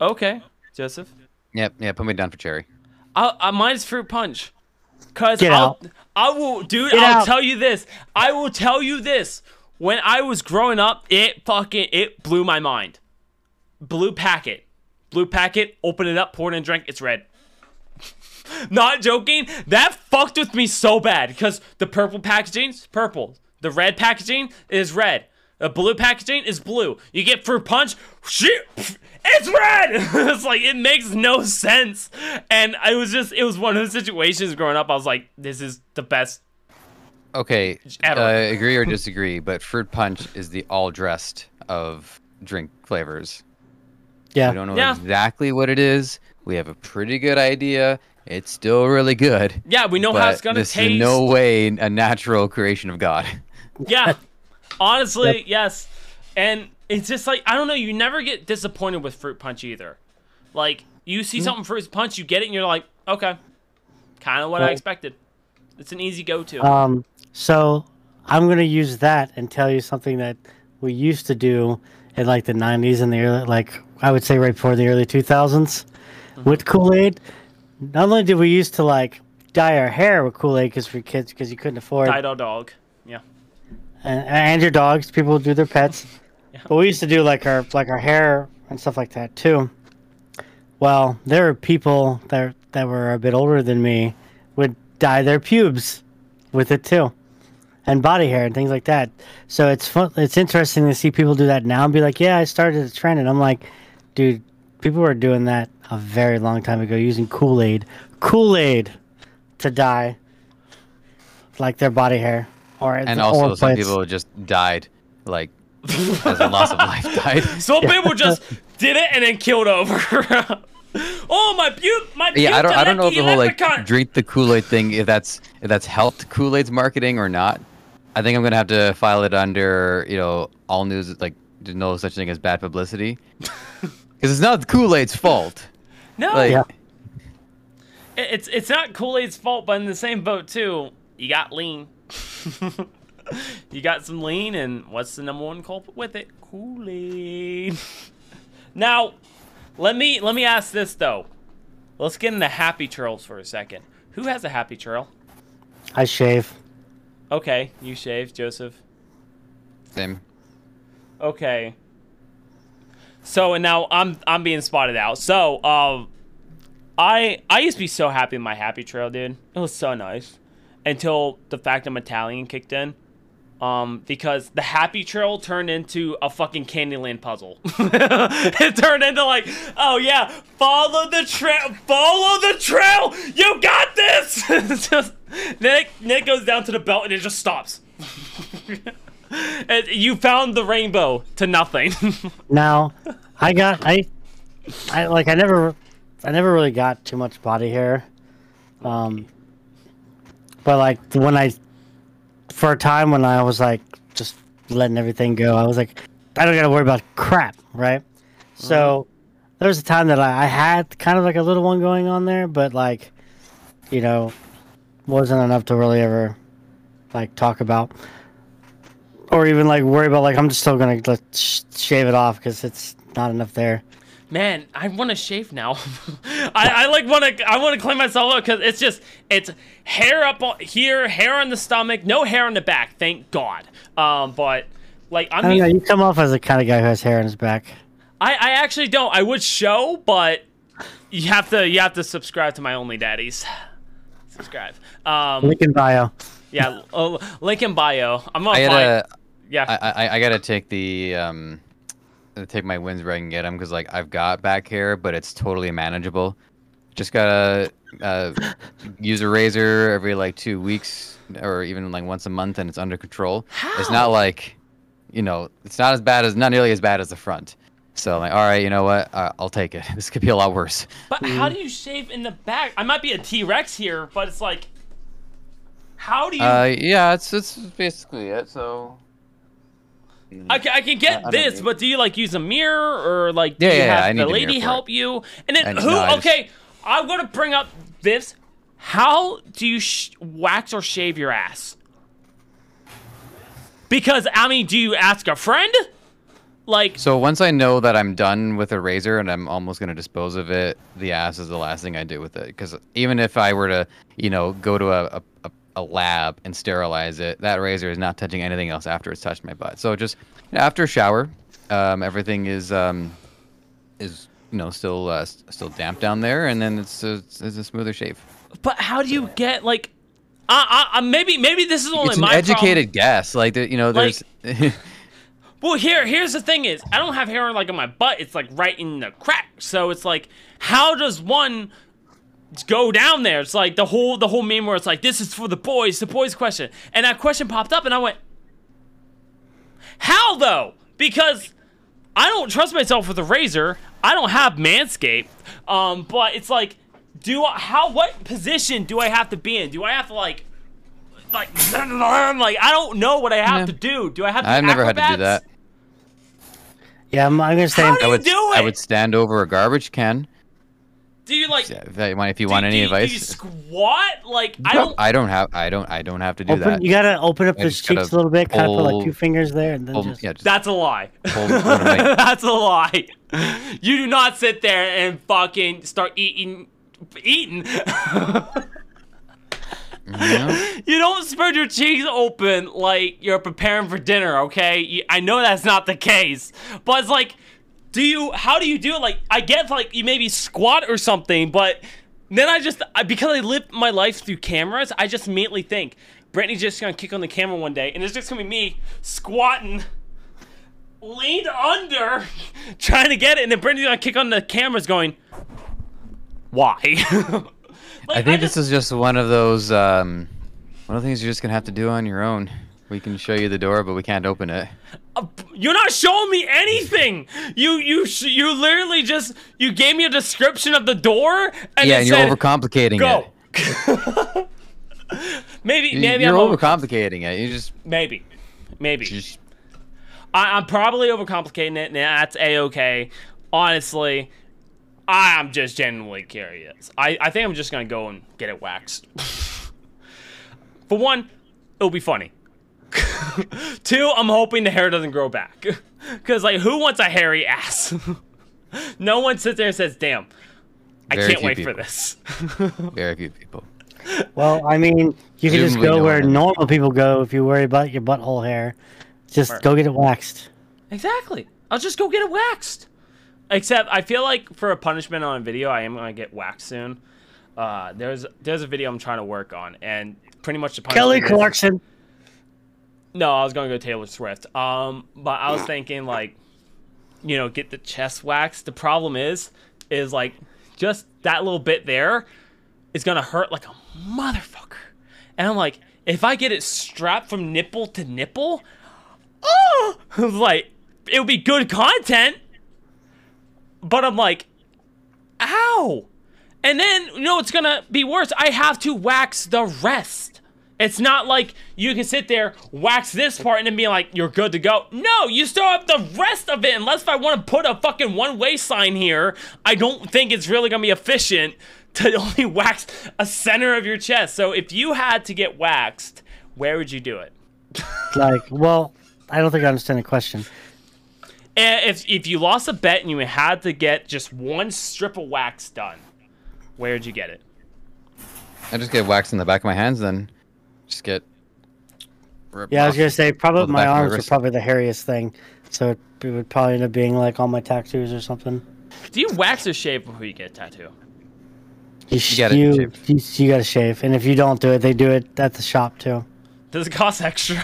Okay. Joseph? Yep, yeah, put me down for cherry. I, I mine's fruit punch, cause Get I'll, out. I will, dude. Get I'll out. tell you this. I will tell you this. When I was growing up, it fucking it blew my mind. Blue packet, blue packet. Open it up, pour it in, drink. It's red. Not joking. That fucked with me so bad because the purple packaging's purple. The red packaging is red. The blue packaging is blue. You get fruit punch. Shit. It's red! It's like, it makes no sense. And I was just, it was one of those situations growing up, I was like, this is the best Okay, ever. Uh, agree or disagree, but fruit punch is the all-dressed of drink flavors. Yeah. We don't know yeah. exactly what it is. We have a pretty good idea. It's still really good. Yeah, we know how it's going to taste. This is no way a natural creation of God. Yeah. Honestly, yep. yes. And... It's just like, I don't know, you never get disappointed with fruit punch either. Like, you see something fruit punch, you get it, and you're like, okay. Kind of what right. I expected. It's an easy go-to. Um, so, I'm going to use that and tell you something that we used to do in, like, the nineties and the early, like, I would say right before the early two thousands mm-hmm. with Kool-Aid. Not only did we used to, like, dye our hair with Kool-Aid because we kids because you couldn't afford... Dido dog, yeah. and, and your dogs. People do their pets. Yeah. But we used to do like our like our hair and stuff like that too. Well, there were people that that were a bit older than me would dye their pubes with it too, and body hair and things like that. So it's fun. It's interesting to see people do that now and be like, "Yeah, I started a trend." And I'm like, "Dude, people were doing that a very long time ago, using Kool-Aid, Kool-Aid, to dye like their body hair." Or and also, some plates. People just died, like as a loss of life died. Some yeah. people just did it and then killed over. Oh my beaut, my beaut. Yeah, I don't, I don't know if the whole like drink the Kool-Aid thing, if that's if that's helped Kool-Aid's marketing or not. I think I'm gonna have to file it under, you know, all news, like no such thing as bad publicity, because it's not Kool-Aid's fault. No, like, yeah. it's it's not Kool-Aid's fault, but in the same boat too, you got lean. You got some lean, and what's the number one culprit with it? Kool-Aid. Now, let me let me ask this though. Let's get into happy trails for a second. Who has a happy trail? I shave. Okay, you shave, Joseph. Same. Okay. So and now I'm I'm being spotted out. So um, uh, I I used to be so happy with my happy trail, dude. It was so nice. Until the fact I'm Italian kicked in. Um, because the happy trail turned into a fucking Candyland puzzle. It turned into like, oh yeah, follow the trail, follow the trail, you got this! Just, then, it, then it goes down to the belt and it just stops. And you found the rainbow to nothing. Now, I got, I, I like, I never, I never really got too much body hair. Um, but like, when I... For a time when I was like just letting everything go, I was like, I don't gotta worry about crap, right? Mm-hmm. So there was a time that I, I had kind of like a little one going on there, but like, you know, wasn't enough to really ever like talk about or even like worry about. Like, I'm just still gonna like, sh- shave it off because it's not enough there. Man, I want to shave now. I, I like want to. I want to clean myself up because it's just it's hair up on, here, hair on the stomach, no hair on the back. Thank God. Um, but like I'm. I don't know, you come off as the kind of guy who has hair on his back. I, I actually don't. I would show, but you have to you have to subscribe to my Only Daddies. Subscribe. Um, link in bio. Yeah, uh, link in bio. I'm gonna. I gotta, find, yeah. I, I I gotta take the um. To take my wins where I can get them, because like I've got back hair, but it's totally manageable. Just gotta uh, use a razor every like two weeks or even like once a month, and it's under control. How? It's not like, you know, it's not as bad as not nearly as bad as the front. So I'm like, all right, you know what? Uh, I'll take it. This could be a lot worse. But mm. how do you shave in the back? I might be a T-Rex here, but it's like, how do you? Uh, yeah, it's it's basically it. So. I can, I can get I this, but do you like use a mirror or like do yeah, you yeah, have yeah, the lady help it. You? And then I, who? No, okay, just... I'm gonna bring up this. How do you sh- wax or shave your ass? Because I mean, do you ask a friend? Like so, once I know that I'm done with a razor and I'm almost gonna dispose of it, the ass is the last thing I do with it. Because even if I were to, you know, go to a, a, a a lab and sterilize it, that razor is not touching anything else after it's touched my butt. So just after a shower, um, everything is um, is you know still uh, still damp down there, and then it's a, it's a smoother shave. But how do you get like? Uh, uh, maybe maybe this is only it's my an educated problem. Guess. Like you know, there's. Like, well, here here's the thing is I don't have hair like on my butt. It's like right in the crack. So it's like, how does one? Go down there. It's like the whole the whole meme where it's like, this is for the boys, the boys question. And that question popped up and I went, how though? Because I don't trust myself with a razor. I don't have Manscaped. Um, but it's like, do I, how what position do I have to be in? Do I have to like like like I don't know what I have no. to do. Do I have to I've acrobats? Never had to do that. Yeah, I'm, I'm gonna say how do I would do it? I would stand over a garbage can. Do you like? Yeah, if you do, want any do, advice, do you squat like I don't. I don't have. I don't. I don't have to do open, that. You gotta open up those cheeks a little bit, kind of put like two fingers there, and then pull, just, yeah, just. That's a lie. Pull, pull that's a lie. You do not sit there and fucking start eating, eating. No. You don't spread your cheeks open like you're preparing for dinner, okay? I know that's not the case, but it's like, do you, how do you do it? Like, I guess, like, you maybe squat or something, but then I just, I, because I live my life through cameras, I just immediately think, Brittany's just gonna kick on the camera one day, and it's just gonna be me squatting, leaned under, trying to get it, and then Brittany's gonna kick on the cameras going, why? Like, I think I just, this is just one of those, um, one of the things you're just gonna have to do on your own. We can show you the door, but we can't open it. Uh, you're not showing me anything. You you sh you literally just you gave me a description of the door, and yeah, and you're said, overcomplicating Go. it. maybe maybe you're I'm overcomplicating over it. You just maybe maybe just... I, I'm probably overcomplicating it, and that's a-okay. Honestly, I'm just genuinely curious. I I think I'm just gonna go and get it waxed. For one, it'll be funny. Two, I'm hoping the hair doesn't grow back. Because, like, who wants a hairy ass? No one sits there and says, damn, I Very can't wait people. for this. Very few people. Well, I mean, you can just go where normal people go if you worry about your butthole hair. Just Perfect. go get it waxed. Exactly. I'll just go get it waxed. Except, I feel like for a punishment on a video, I am going to get waxed soon. Uh, there's, there's a video I'm trying to work on, and pretty much the punishment Kelly Clarkson. No, I was gonna go Taylor Swift. Um, but I was thinking, like, you know, get the chest waxed. The problem is, is like, just that little bit there is gonna hurt like a motherfucker. And I'm like, if I get it strapped from nipple to nipple, oh, like, it would be good content. But I'm like, ow. And then, you know, it's gonna be worse. I have to wax the rest. It's not like you can sit there, wax this part, and then be like, you're good to go. No, you still have the rest of it, unless if I want to put a fucking one-way sign here. I don't think it's really going to be efficient to only wax a center of your chest. So if you had to get waxed, where would you do it? Like, well, I don't think I understand the question. If, if you lost a bet and you had to get just one strip of wax done, where would you get it? I just get waxed in the back of my hands then. Just get yeah, off. I was gonna say probably my arms are probably the hairiest thing, so it, it would probably end up being like all my tattoos or something. Do you wax or shave before you get a tattoo? You you, gotta you, you you gotta shave, and if you don't do it, they do it at the shop too. Does it cost extra?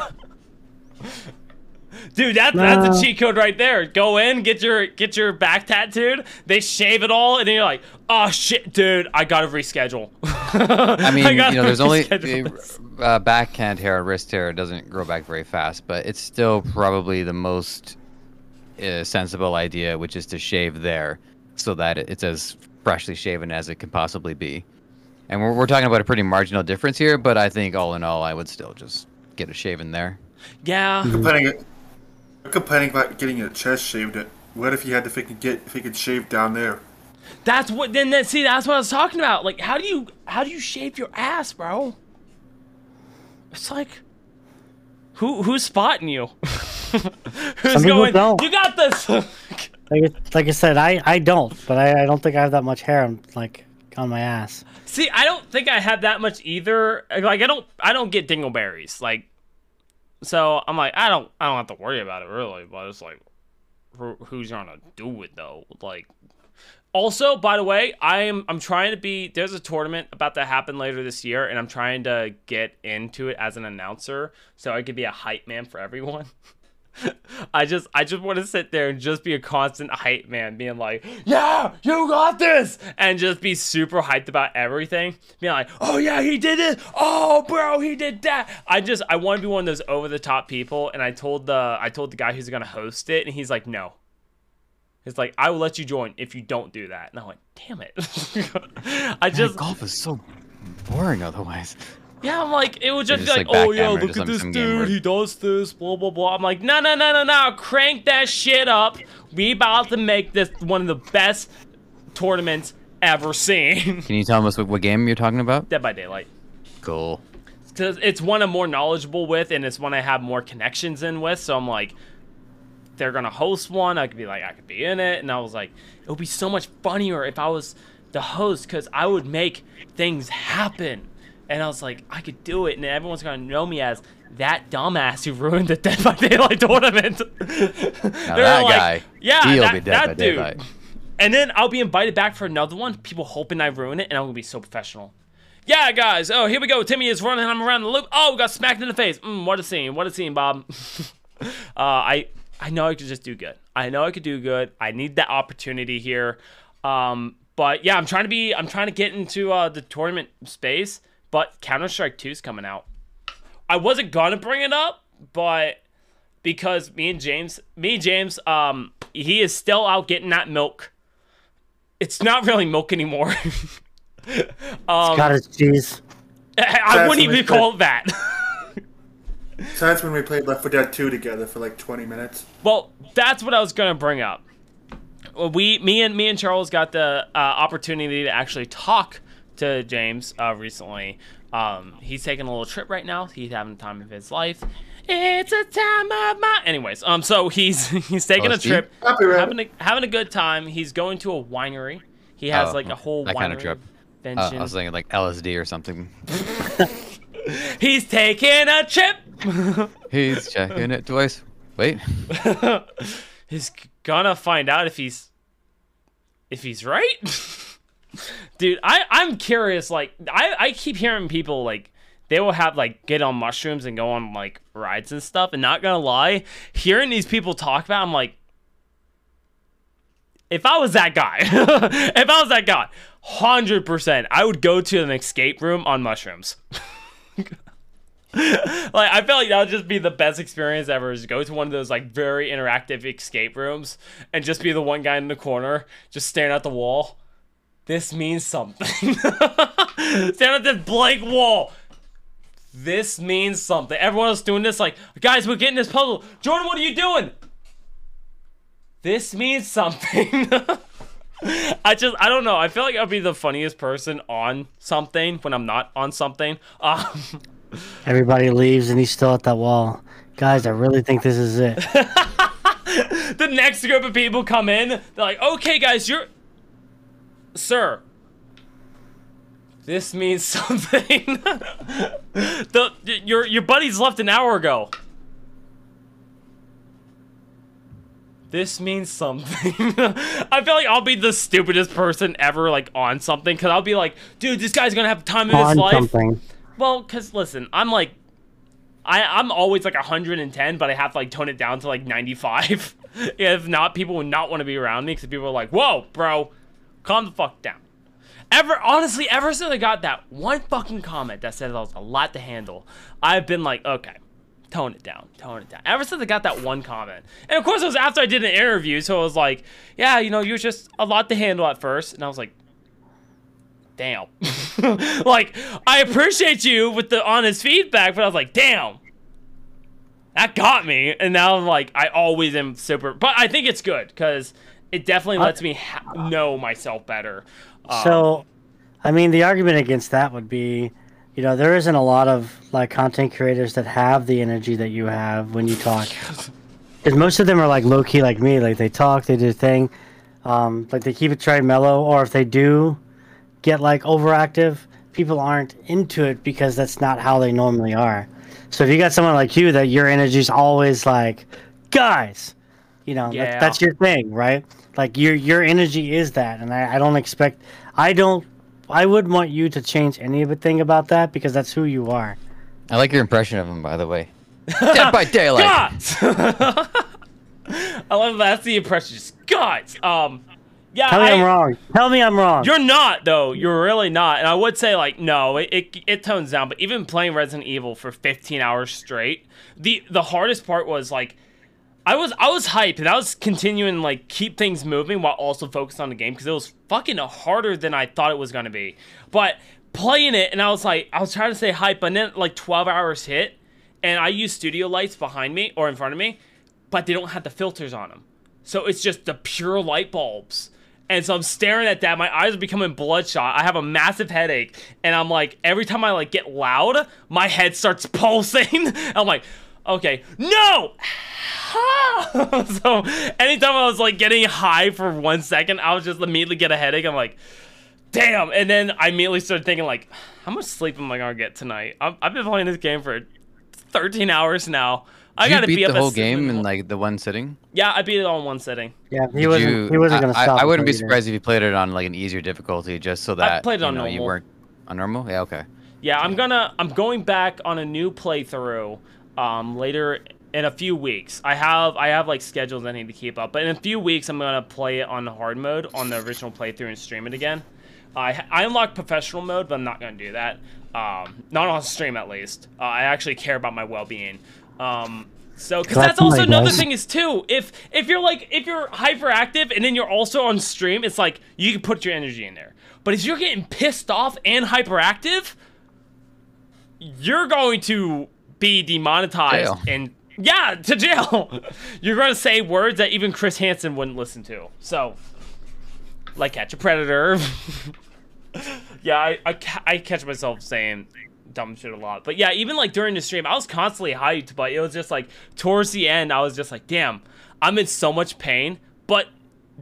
Dude, that's no. that's a cheat code right there. Go in, get your get your back tattooed. They shave it all, and then you're like, oh shit, dude, I gotta reschedule. I mean, I you know, there's only the, uh, backhand hair, wrist hair doesn't grow back very fast, but it's still probably the most uh, sensible idea, which is to shave there, so that it's as freshly shaven as it can possibly be. And we're we're talking about a pretty marginal difference here, but I think all in all, I would still just get a shave in there. Yeah. Mm-hmm. Complaining about getting your chest shaved. It. What if you had to freaking get if you could shave down there? That's what. Then that, see, that's what I was talking about. Like, how do you how do you shave your ass, bro? It's like, who who's spotting you? Who's Some going? Don't. You got this. like, like I said, I I don't, but I I don't think I have that much hair. I'm like on my ass. See, I don't think I have that much either. Like, I don't I don't get dingleberries. Like. So I'm like, I don't, I don't have to worry about it really, but it's like, who, who's gonna do it though? Like, also, by the way, I'm, I'm trying to be. There's a tournament about to happen later this year, and I'm trying to get into it as an announcer, so I could be a hype man for everyone. I just, I just want to sit there and just be a constant hype man, being like, yeah, you got this, and just be super hyped about everything, being like, oh yeah, he did this, oh bro, he did that. I just, I want to be one of those over the top people, and I told the, I told the guy who's gonna host it, and he's like, no. It's like, I will let you join if you don't do that, and I'm like, damn it. I just Man, golf is so boring otherwise. Yeah, I'm like, it would just, just be like, like oh, yeah, look at this dude, he does this, blah, blah, blah. I'm like, no, no, no, no, no, crank that shit up. We about to make this one of the best tournaments ever seen. Can you tell us what, what game you're talking about? Dead by Daylight. Cool. Because it's one I'm more knowledgeable with, and it's one I have more connections in with, so I'm like, they're going to host one. I could be like, I could be in it, and I was like, it would be so much funnier if I was the host, because I would make things happen. And I was like, I could do it, and everyone's gonna know me as that dumbass who ruined the Dead by Daylight tournament. Now that like, guy, yeah, he'll that, be Dead that by dude. Daylight. And then I'll be invited back for another one, people hoping I ruin it, and I'm gonna be so professional. Yeah, guys, oh, here we go, Timmy is running, I'm around the loop, oh, we got smacked in the face. Mm, what a scene, what a scene, Bob. uh, I, I know I could just do good. I know I could do good. I need that opportunity here. Um, but yeah, I'm trying to be, I'm trying to get into uh, the tournament space. But Counter-Strike two is coming out. I wasn't gonna bring it up, but because me and James, me and James, um, he is still out getting that milk. It's not really milk anymore. um, it's cottage cheese. I, I wouldn't even call it that. So that's when we played Left four Dead two together for like twenty minutes. Well, that's what I was gonna bring up. We, me and me and Charles got the uh, opportunity to actually talk to James uh, recently. Um, he's taking a little trip right now. He's having the time of his life. It's a time of my. Anyways, um, so he's he's taking oh, a trip, having a, having a good time. He's going to a winery. He has oh, like a whole that winery kind of trip. Uh, I was thinking like L S D or something. He's taking a trip. He's checking it twice. Wait. He's gonna find out if he's if he's right. Dude, I, I'm curious, like, I, I keep hearing people, like, they will have, like, get on mushrooms and go on, like, rides and stuff, and not gonna lie, hearing these people talk about it, I'm like, if I was that guy, if I was that guy, one hundred percent, I would go to an escape room on mushrooms. Like, I feel like that would just be the best experience ever, is go to one of those, like, very interactive escape rooms, and just be the one guy in the corner, just staring at the wall. This means something. Stand at this blank wall. This means something. Everyone else doing this like, guys, we're getting this puzzle. Jordan, what are you doing? This means something. I just, I don't know. I feel like I'll be the funniest person on something when I'm not on something. Um, Everybody leaves and he's still at that wall. Guys, I really think this is it. The next group of people come in. They're like, okay, guys, you're... Sir, this means something. the your your buddies left an hour ago. This means something. I feel like I'll be the stupidest person ever, like on something, because I'll be like, dude, this guy's gonna have the time of his life. Something. Well, because listen, I'm like, I I'm always like one hundred ten, but I have to like tone it down to like ninety-five. If not, people would not want to be around me because people are like, whoa, bro. Calm the fuck down. Ever, honestly, ever since I got that one fucking comment that said that was a lot to handle, I've been like, okay, tone it down, tone it down. Ever since I got that one comment. And of course, it was after I did an interview, so I was like, yeah, you know, you were just a lot to handle at first. And I was like, damn. Like, I appreciate you with the honest feedback, but I was like, damn. That got me. And now I'm like, I always am super, but I think it's good, because... It definitely lets me ha know myself better. Um, so, I mean, the argument against that would be, you know, there isn't a lot of, like, content creators that have the energy that you have when you talk. Because most of them are, like, low-key like me. Like, they talk, they do a thing. Um, like, they keep it try mellow. Or if they do get, like, overactive, people aren't into it because that's not how they normally are. So if you got someone like you that your energy's always like, guys... You know, yeah. that, that's your thing, right? Like, your your energy is that. And I, I don't expect... I don't... I wouldn't want you to change any of a thing about that because that's who you are. I like your impression of him, by the way. Dead by Daylight! I love that's the impression. Gods! Um, yeah, Tell me I, I'm wrong. Tell me I'm wrong. You're not, though. You're really not. And I would say, like, no, it, it, it tones down. But even playing Resident Evil for fifteen hours straight, the, the hardest part was, like... I was I was hyped, and I was continuing like keep things moving while also focused on the game because it was fucking harder than I thought it was gonna be. But playing it, and I was like, I was trying to stay hyped, but then like twelve hours hit, and I use studio lights behind me or in front of me, but they don't have the filters on them, so it's just the pure light bulbs. And so I'm staring at that. My eyes are becoming bloodshot. I have a massive headache, and I'm like, every time I like get loud, my head starts pulsing. I'm like. Okay, no! So anytime I was like getting high for one second, I would just immediately get a headache. I'm like, damn. And then I immediately started thinking, like, how much sleep am I going to get tonight? I'm, I've been playing this game for thirteen hours now. I got to beat be up the whole game in like the one sitting. Yeah, I beat it all in one sitting. Yeah, he wasn't. You, he wasn't gonna I, stop. I, I wouldn't be surprised if you played it on like an easier difficulty, just so that I played it on you, know, normal. You weren't on normal. Yeah, okay. Yeah, I'm gonna. I'm going back on a new playthrough um, later in a few weeks. I have. I have like schedules I need to keep up, but in a few weeks I'm gonna play it on hard mode on the original playthrough and stream it again. I I unlocked professional mode, but I'm not gonna do that. Um, not on stream at least. Uh, I actually care about my well-being. Um, so, cause that's, that's also another thing is too, if, if you're like, if you're hyperactive and then you're also on stream, it's like, you can put your energy in there, but if you're getting pissed off and hyperactive, you're going to be demonetized jail. and yeah, to jail. You're going to say words that even Chris Hansen wouldn't listen to. So like catch a predator. yeah. I, I, I catch myself saying dumb shit a lot, but yeah, even like during the stream I was constantly hyped, but it was just like towards the end I was just like, damn, I'm in so much pain. But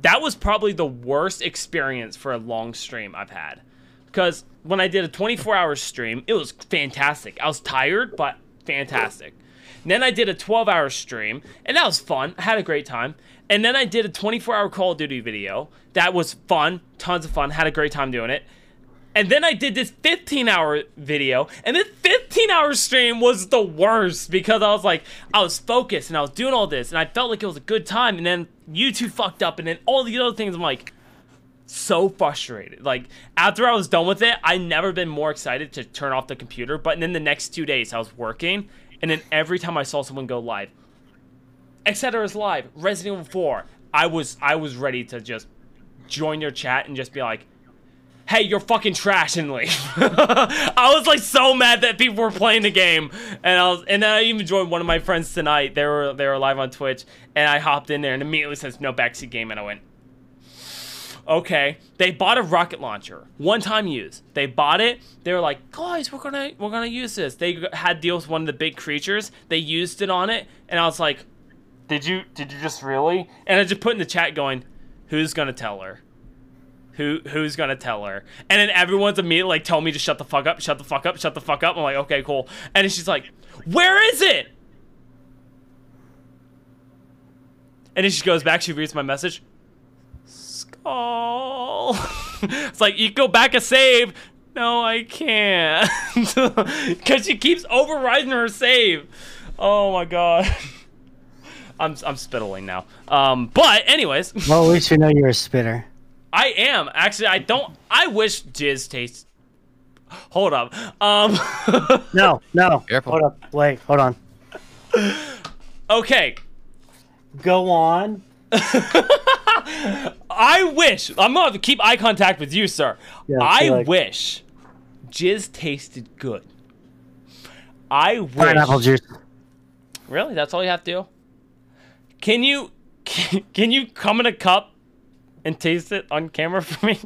that was probably the worst experience for a long stream I've had, because when I did a twenty-four hour stream it was fantastic, I was tired but fantastic, and then I did a twelve hour stream and that was fun, I had a great time, and then I did a twenty-four hour Call of Duty video that was fun, tons of fun, had a great time doing it. And then I did this fifteen hour video, and this fifteen hour stream was the worst, because I was like, I was focused and I was doing all this and I felt like it was a good time, and then YouTube fucked up and then all the other things. I'm like, so frustrated. Like after I was done with it, I never been more excited to turn off the computer. But then the next two days I was working, and then every time I saw someone go live, et cetera is live, Resident Evil four, I was I was ready to just join your chat and just be like, hey, you're fucking trash, and leave. I was like so mad that people were playing the game, and I was, and then I even joined one of my friends tonight. They were they were live on Twitch, and I hopped in there and immediately says no backseat game, and I went, okay. They bought a rocket launcher, one time use. They bought it. They were like, guys, we're gonna we're gonna use this. They had deals with one of the big creatures. They used it on it, and I was like, did you did you just really? And I just put in the chat going, who's gonna tell her? Who who's gonna tell her? And then everyone's immediately like telling me to shut the fuck up, shut the fuck up, shut the fuck up. I'm like, okay, cool. And then she's like, where is it? And then she goes back, she reads my message. Skull. It's like, you go back a save. No, I can't. Cause she keeps overriding her save. Oh my god. I'm I'm spittling now. Um, but anyways. Well, at least you know you're a spitter. I am. Actually, I don't. I wish jizz tastes. Hold up. Um. no, no. Careful. Hold up. Wait, hold on. Okay. Go on. I wish. I'm going to keep eye contact with you, sir. Yeah, I like... wish jizz tasted good. I wish. Pineapple juice. Really? That's all you have to do? Can you, can, can you come in a cup and taste it on camera for me?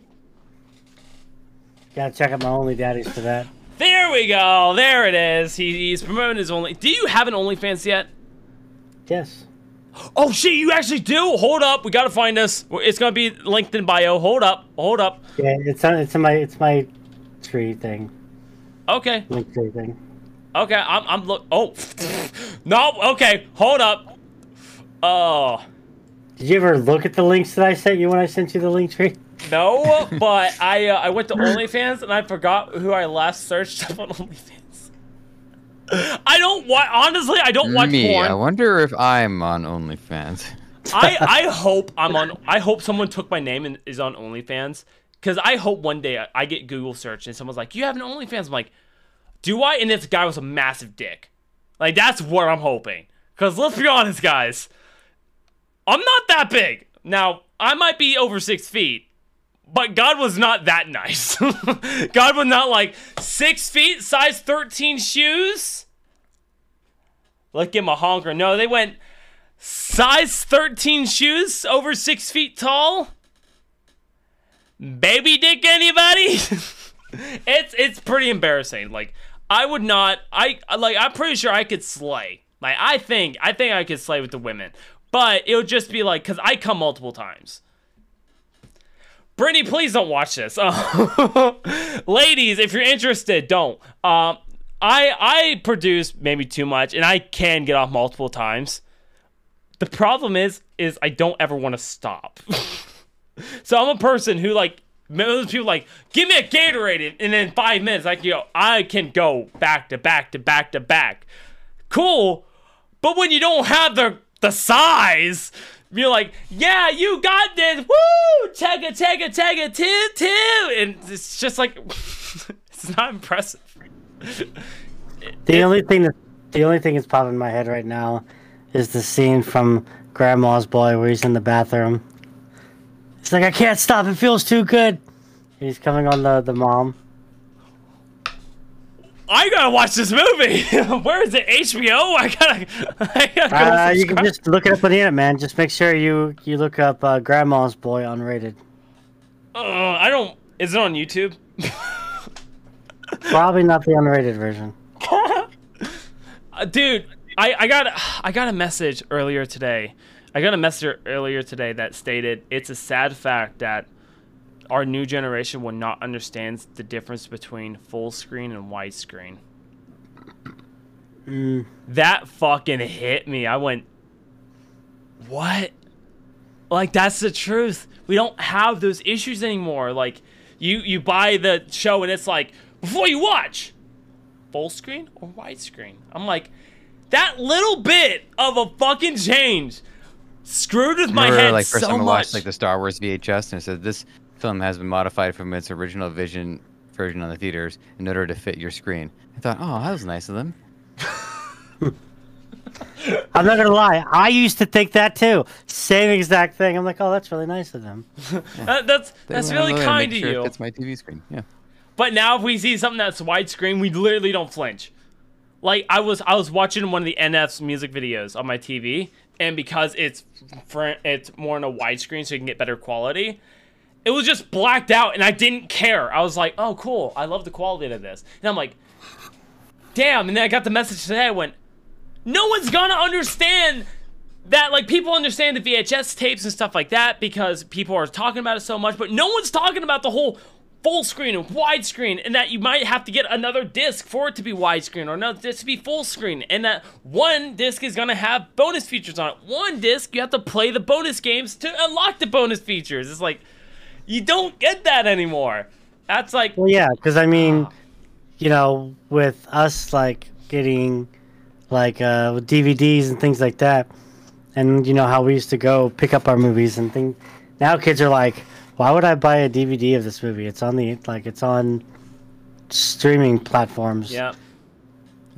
Gotta check out my Only Daddies for that. There we go. There it is. He, he's promoting his Only. Do you have an OnlyFans yet? Yes. Oh shit! You actually do. Hold up. We gotta find this. It's gonna be linked in bio. Hold up. Hold up. Yeah, it's on. It's in my. It's my tree thing. Okay. Link tree thing. Okay. I'm. I'm look. Oh. No. Okay. Hold up. Oh. Did you ever look at the links that I sent you when I sent you the link tree? No, but I uh, I went to OnlyFans and I forgot who I last searched up on OnlyFans. I don't watch, honestly, I don't watch Me, porn. I wonder if I'm on OnlyFans. I, I hope I'm on, I hope someone took my name and is on OnlyFans. Because I hope one day I, I get Google search and someone's like, you have an OnlyFans? I'm like, do I? And this guy was a massive dick. Like, that's what I'm hoping. Because let's be honest, guys. I'm not that big. Now, I might be over six feet, but God was not that nice. God was not like, six feet, size thirteen shoes? Let's give him a honker. No, they went, size thirteen shoes, over six feet tall? Baby dick anybody? it's it's pretty embarrassing. Like, I would not, I like, I'm pretty sure I could slay. Like, I think, I think I could slay with the women. But it would just be like, because I come multiple times. Brittany, please don't watch this. Uh, ladies, if you're interested, don't. Um, I I produce maybe too much, and I can get off multiple times. The problem is, is I don't ever want to stop. So I'm a person who, like, those people like, give me a Gatorade, and in five minutes, like, you know, I can go back to back to back to back. Cool, but when you don't have the the size, you're like, yeah, you got this. Woo! Take it, take it, take it, two, two, and it's just like, it's not impressive. The only thing that the only thing that's popping in my head right now is the scene from Grandma's Boy where he's in the bathroom. It's like, I can't stop, it feels too good. He's coming on the, the mom. I gotta watch this movie. Where is it? H B O? I gotta, I gotta go uh, you can just look it up on the internet, man. Just make sure you, you look up uh, Grandma's Boy Unrated. Uh, I don't... Is it on YouTube? Probably not the unrated version. uh, dude, I, I, got, I got a message earlier today. I got a message earlier today that stated, it's a sad fact that our new generation will not understand the difference between full screen and widescreen. Mm. That fucking hit me. I went, what? Like, that's the truth. We don't have those issues anymore. Like, you, you buy the show and it's like, before you watch, full screen or widescreen? I'm like, that little bit of a fucking change screwed with my Remember, head like, first so time I watched, much. Like the Star Wars V H S, and it said this film has been modified from its original vision version on the theaters in order to fit your screen. I thought, oh, that was nice of them. I'm not gonna lie, I used to think that too. Same exact thing. I'm like, oh, that's really nice of them. Yeah. that, that's they that's really kind to sure you. It's my T V screen. Yeah. But now if we see something that's widescreen, we literally don't flinch. Like I was, I was watching one of the N F's music videos on my T V. And because it's for, it's more on a widescreen so you can get better quality, it was just blacked out and I didn't care. I was like, oh, cool. I love the quality of this. And I'm like, damn. And then I got the message today. I went, no one's going to understand that. Like, people understand the V H S tapes and stuff like that because people are talking about it so much. But no one's talking about the whole full screen and widescreen, and that you might have to get another disc for it to be widescreen or another disc to be full screen, and that one disc is going to have bonus features on it. One disc, you have to play the bonus games to unlock the bonus features. It's like, you don't get that anymore. That's like... Well, yeah, because I mean, uh, you know, with us, like, getting, like, uh, D V Ds and things like that, and, you know, how we used to go pick up our movies and things. Now kids are like, why would I buy a D V D of this movie? It's on the like it's on streaming platforms. Yeah,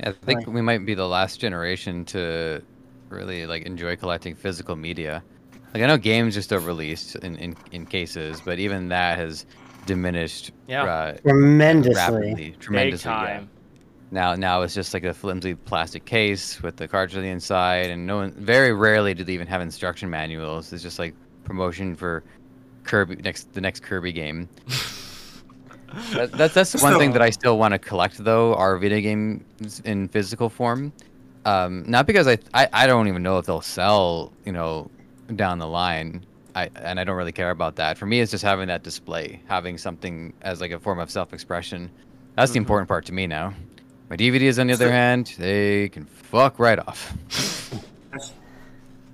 I think like, we might be the last generation to really like enjoy collecting physical media. Like I know games are still released in in, in cases, but even that has diminished. Yeah, uh, tremendously, rapidly, tremendously. Big time. Yeah. Now, now it's just like a flimsy plastic case with the cartridge on the inside, and no one. Very rarely do they even have instruction manuals. It's just like promotion for Kirby next the next Kirby game. that, that's that's one so, thing that I still want to collect though are video games in physical form, um, not because I, I I don't even know if they'll sell, you know, down the line. I and I don't really care about that. For me, it's just having that display, having something as like a form of self-expression. That's mm-hmm. the important part to me now. My D V Ds, on the other hand, they can fuck right off.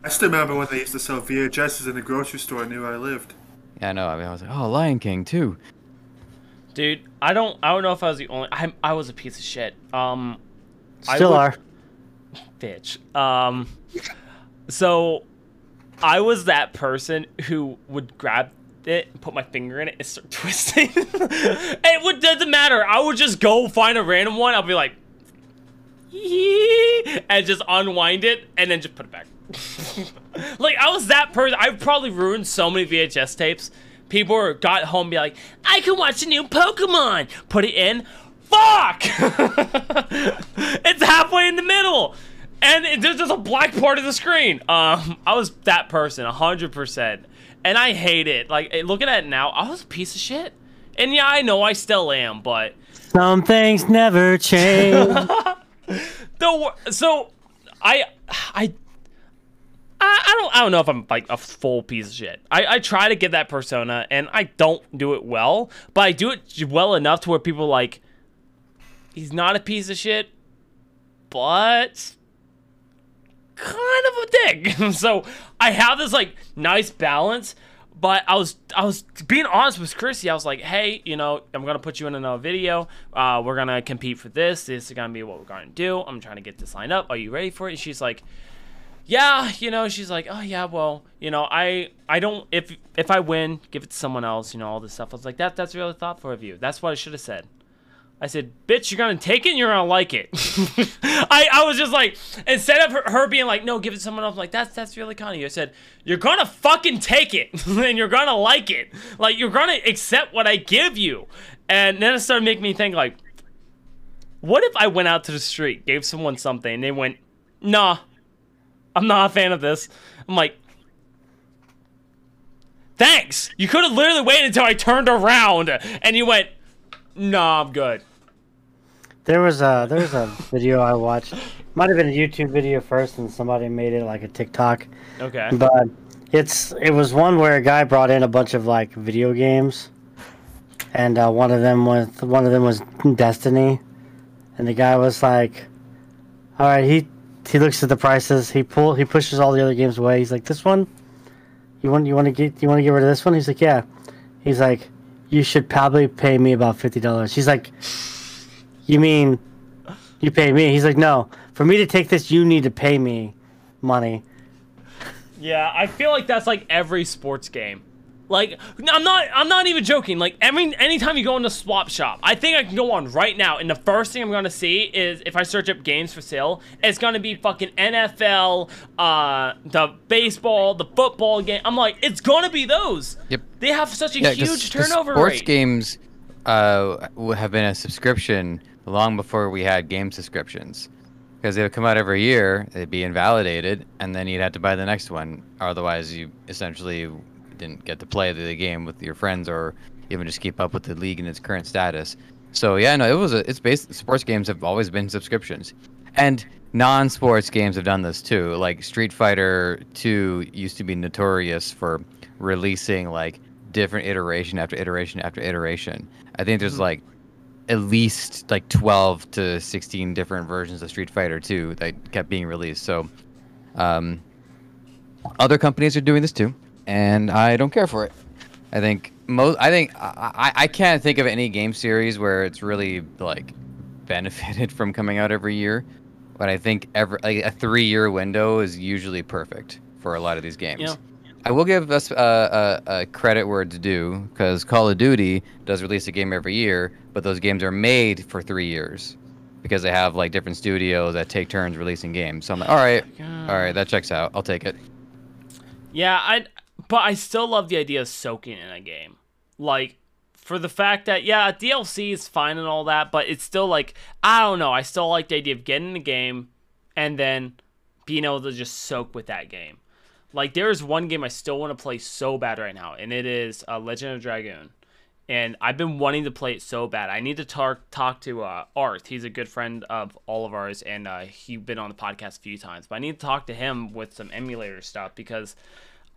I still remember when they used to sell V H Ss in the grocery store near where I lived. Yeah, I know. I mean, I was like, oh, Lion King too. Dude, I don't, I don't know if I was the only. I, I was a piece of shit. Um, still I would, are, bitch. Um, so I was that person who would grab it, put my finger in it, and start twisting. It would, doesn't matter. I would just go find a random one. I'll be like, and just unwind it, and then just put it back. Like, I was that person. I probably ruined so many V H S tapes. People got home and be like, I can watch a new Pokemon. Put it in. Fuck! It's halfway in the middle. And it, there's just a black part of the screen. Um, I was that person, one hundred percent. And I hate it. Like, looking at it now, I was a piece of shit. And yeah, I know I still am, but... Some things never change. the, so, I... I... I, I don't I don't know if I'm like a full piece of shit. I, I try to get that persona, and I don't do it well, but I do it well enough to where people are like, he's not a piece of shit, but kind of a dick. So I have this like nice balance. But I was I was being honest with Christy. I was like, hey, you know, I'm going to put you in another video. Uh, we're going to compete for this. This is going to be what we're going to do. I'm trying to get this lined up. Are you ready for it? And she's like, yeah, you know, she's like, oh, yeah, well, you know, I I don't, if if I win, give it to someone else, you know, all this stuff. I was like, that that's really thoughtful of you. That's what I should have said. I said, bitch, you're going to take it and you're going to like it. I, I was just like, instead of her, her being like, no, give it to someone else, I'm like, that's that's really kind of you. I said, you're going to fucking take it and you're going to like it. Like, you're going to accept what I give you. And then it started making me think, like, what if I went out to the street, gave someone something, and they went, nah, I'm not a fan of this. I'm like, thanks. You could have literally waited until I turned around and you went, no, I'm good. There was a there was a video I watched. Might have been a YouTube video first, and somebody made it like a TikTok. Okay. But it's it was one where a guy brought in a bunch of like video games, and uh, one of them was one of them was Destiny, and the guy was like, "All right," he he looks at the prices. He pull he pushes all the other games away. He's like, "This one, you want you want to get you want to get rid of this one?" He's like, "Yeah." He's like, you should probably pay me about fifty dollars. She's like, you mean you pay me? He's like, no. For me to take this, you need to pay me money. Yeah, I feel like that's like every sports game. Like, I'm not I'm not even joking. Like, every anytime you go in the swap shop, I think I can go on right now, and the first thing I'm going to see is, if I search up games for sale, it's going to be fucking N F L, uh, the baseball, the football game. I'm like, it's going to be those. Yep. They have such a yeah, huge turnover sports rate. Sports games uh, have been a subscription long before we had game subscriptions. Because they would come out every year, they'd be invalidated, and then you'd have to buy the next one. Otherwise, you essentially didn't get to play the game with your friends, or even just keep up with the league and its current status. So yeah, no, it was a, it's based. Sports games have always been subscriptions, and non-sports games have done this too. Like Street Fighter two used to be notorious for releasing like different iteration after iteration after iteration. I think there's like at least like twelve to sixteen different versions of Street Fighter two that kept being released. So um, other companies are doing this too. And I don't care for it. I think most. I think I, I can't think of any game series where it's really like benefited from coming out every year. But I think every like, a three-year window is usually perfect for a lot of these games. Yeah. I will give us uh, uh, uh, credit where it's due, because Call of Duty does release a game every year, but those games are made for three years because they have like different studios that take turns releasing games. So I'm like, all right, all right, that checks out. I'll take it. Yeah, I. But I still love the idea of soaking in a game. Like, for the fact that, yeah, D L C is fine and all that, but it's still like, I don't know. I still like the idea of getting the game and then being able to just soak with that game. Like, there is one game I still want to play so bad right now, and it is uh, Legend of Dragoon. And I've been wanting to play it so bad. I need to tar- talk to uh, Arth. He's a good friend of all of ours, and uh, he's been on the podcast a few times. But I need to talk to him with some emulator stuff, because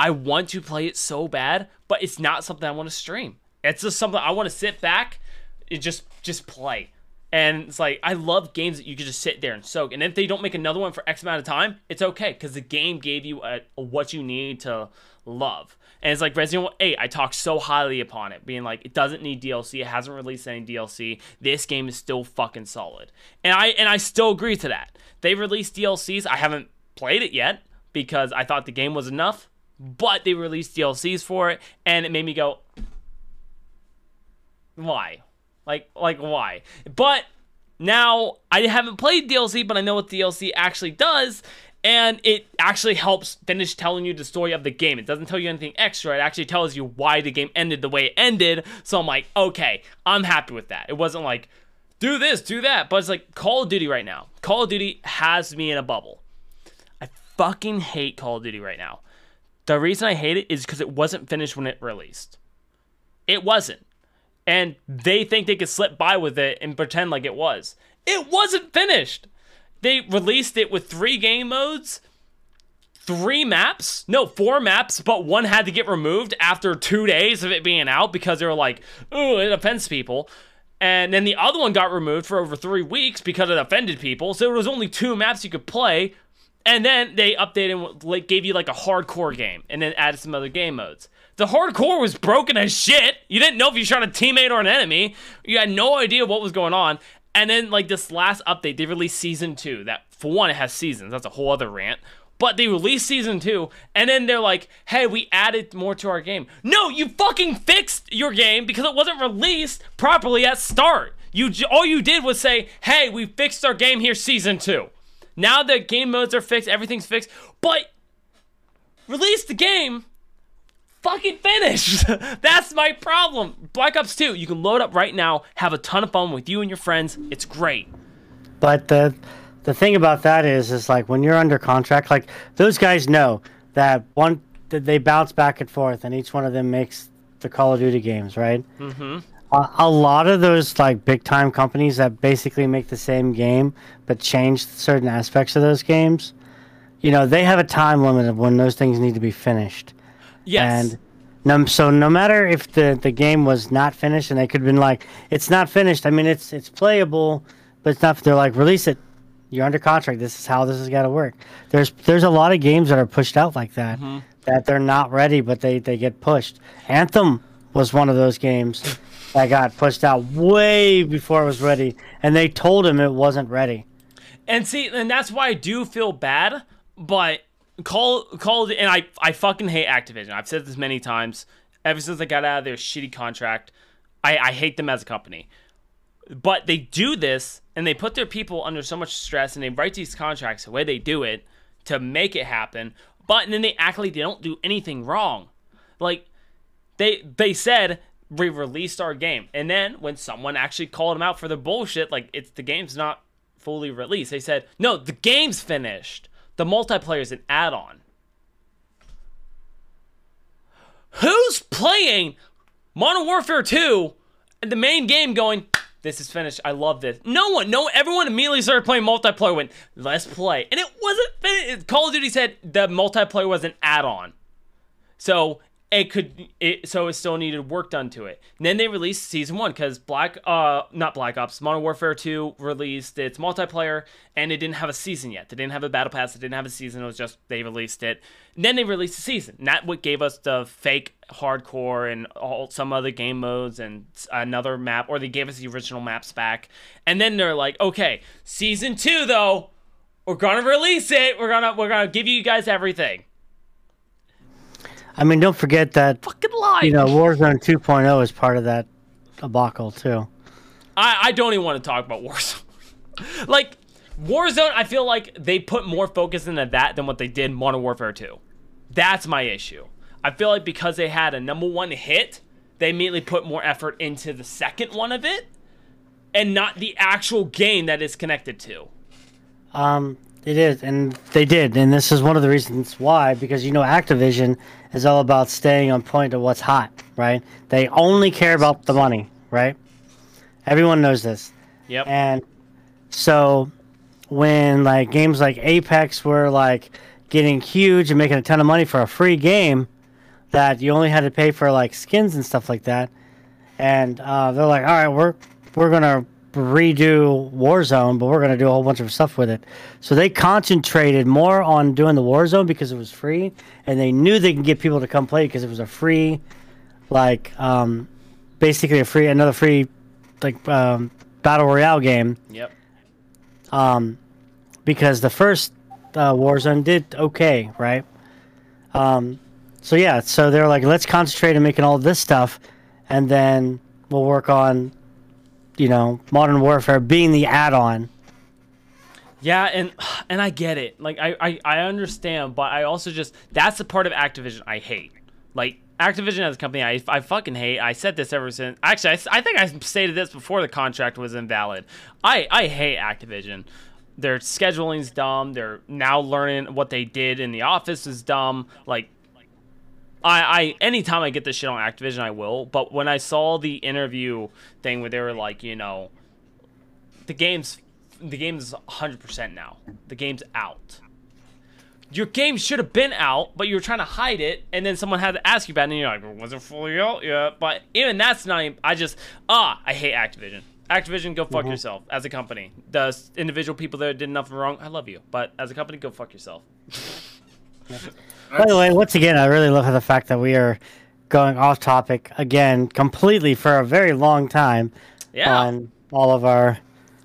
I want to play it so bad, but it's not something I want to stream. It's just something I want to sit back and just just play. And it's like, I love games that you can just sit there and soak. And if they don't make another one for X amount of time, it's okay, because the game gave you a, a, what you need to love. And it's like Resident Evil eight, I talk so highly upon it, being like, it doesn't need D L C. It hasn't released any D L C. This game is still fucking solid. And I, and I still agree to that. They released D L Cs. I haven't played it yet because I thought the game was enough. But they released D L Cs for it, and it made me go, why? Like, like why? But now I haven't played D L C, but I know what D L C actually does, and it actually helps finish telling you the story of the game. It doesn't tell you anything extra. It actually tells you why the game ended the way it ended, so I'm like, okay, I'm happy with that. It wasn't like, do this, do that, but it's like Call of Duty right now. Call of Duty has me in a bubble. I fucking hate Call of Duty right now. The reason I hate it is because it wasn't finished when it released. It wasn't. And they think they could slip by with it and pretend like it was. It wasn't finished. They released it with three game modes. three maps, no, four maps, but one had to get removed after two days of it being out because they were like, ooh, it offends people. And then the other one got removed for over three weeks because it offended people. So there was only two maps you could play. And then they updated and gave you like a hardcore game and then added some other game modes. The hardcore was broken as shit. You didn't know if you shot a teammate or an enemy. You had no idea what was going on. And then like this last update, they released season two. That, for one, it has seasons. That's a whole other rant. But they released season two, and then they're like, hey, we added more to our game. No, you fucking fixed your game because it wasn't released properly at start. You all you did was say, hey, we fixed our game here, season two. Now the game modes are fixed, everything's fixed, but release the game, fucking finish. That's my problem. Black Ops two, you can load up right now, have a ton of fun with you and your friends. It's great. But the... The thing about that is, is like when you're under contract, like those guys know that one, they bounce back and forth, and each one of them makes the Call of Duty games, right? Mm-hmm. Uh, a lot of those like big time companies that basically make the same game but change certain aspects of those games, you know, they have a time limit of when those things need to be finished. Yes. And no, so no matter if the the game was not finished, and they could have been like, it's not finished. I mean, it's it's playable, but it's not. They're like, release it. You're under contract. This is how this has got to work. There's there's a lot of games that are pushed out like that, mm-hmm. that they're not ready, but they, they get pushed. Anthem was one of those games that got pushed out way before it was ready, and they told him it wasn't ready. And see, and that's why I do feel bad, but Call, Call, and I, I fucking hate Activision. I've said this many times. Ever since I got out of their shitty contract, I, I hate them as a company. But they do this, and they put their people under so much stress, and they write these contracts the way they do it to make it happen. But and then they act like they don't do anything wrong. Like, they they said, we released our game. And then when someone actually called them out for their bullshit, like, it's the game's not fully released. They said, no, the game's finished. The multiplayer is an add-on. Who's playing Modern Warfare two and the main game going... This is finished. I love this. No one, no, everyone immediately started playing multiplayer. Went, let's play, and it wasn't finished. Call of Duty said the multiplayer was an add-on, so it could, it, so it still needed work done to it. And then they released season one because Black, uh, not Black Ops, Modern Warfare two released its multiplayer, and it didn't have a season yet. They didn't have a battle pass. It didn't have a season. It was just they released it. And then they released a season. And that what gave us the fake hardcore and all some other game modes and another map, or they gave us the original maps back. And then they're like, okay, season two though, we're gonna release it. We're gonna we're gonna give you guys everything. I mean, don't forget that fucking lie. You know, Warzone two point oh is part of that debacle too. I, I don't even want to talk about Warzone. Like, Warzone, I feel like they put more focus into that than what they did Modern Warfare two. That's my issue. I feel like because they had a number one hit, they immediately put more effort into the second one of it, and not the actual game that it's connected to. Um. It is, and they did, and this is one of the reasons why, because, you know, Activision is all about staying on point of what's hot, right? They only care about the money, right? Everyone knows this. Yep. And so when, like, games like Apex were, like, getting huge and making a ton of money for a free game that you only had to pay for, like, skins and stuff like that, and uh, they're like, all right, we're, we're going to... redo Warzone, but we're going to do a whole bunch of stuff with it. So they concentrated more on doing the Warzone because it was free, and they knew they can get people to come play because it was a free, like, um, basically a free, another free, like, um, battle royale game. Yep. Um, because the first uh, Warzone did okay, right? Um, so yeah, so they're like, let's concentrate on making all this stuff, and then we'll work on, you know, Modern Warfare being the add-on. Yeah, and and I get it. Like, I, I, I understand, but I also just... That's the part of Activision I hate. Like, Activision as a company, I, I fucking hate. I said this ever since... Actually, I, I think I stated this before the contract was invalid. I, I hate Activision. Their scheduling's dumb. They're now learning what they did in the office is dumb. Like... I, I anytime I get this shit on Activision, I will. But when I saw the interview thing where they were like, you know, the game's the game's one hundred percent now. The game's out. your game should have been out, but you were trying to hide it, and then someone had to ask you about it, and you're like, well, was it fully out? Yeah, but even that's not even, I just, ah, I hate Activision. Activision, go fuck mm-hmm. yourself as a company. The individual people that did nothing wrong, I love you, but as a company, go fuck yourself. Yeah. By the way, once again, I really love the fact that we are going off topic again completely for a very long time yeah. on all of our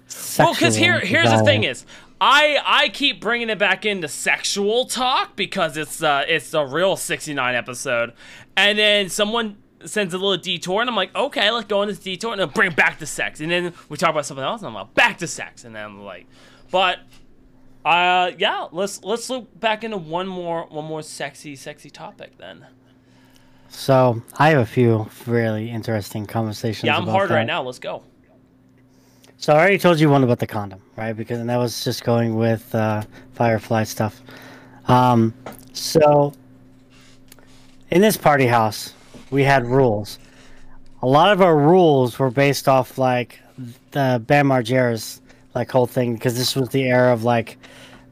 sexual. Well, because here, here's the thing is, I I keep bringing it back into sexual talk because it's uh, it's a real sixty-nine episode, and then someone sends a little detour, and I'm like, okay, let's go on this detour, and then bring it back to sex, and then we talk about something else, and I'm like, back to sex, and then I'm like, but. Uh yeah, let's let's look back into one more one more sexy sexy topic then. So I have a few really interesting conversations. Yeah, I'm about hard that. Right now. Let's go. So I already told you one about the condom, right? Because and that was just going with uh, Firefly stuff. Um, so in this party house, we had rules. A lot of our rules were based off like the Bam Margera's like whole thing, because this was the era of like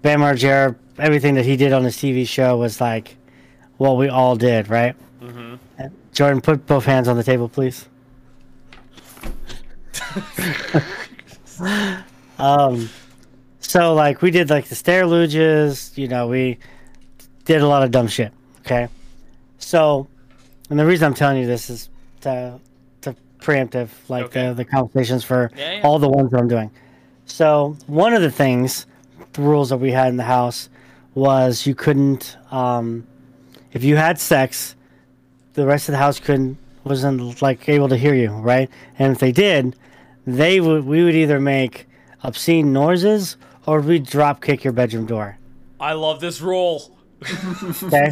Bam Margera, everything that he did on his T V show was like what we all did, right? Mm-hmm. Jordan, put both hands on the table, please. um, so like we did like the Stairluges, you know, we did a lot of dumb shit, okay? So, and the reason I'm telling you this is to, to preemptive like okay. the, the conversations for yeah, yeah. all the ones that I'm doing. So one of the things, the rules that we had in the house was you couldn't, um, if you had sex, the rest of the house couldn't, wasn't like able to hear you, right? And if they did, they would, we would either make obscene noises or we'd drop kick your bedroom door. I love this rule. Okay.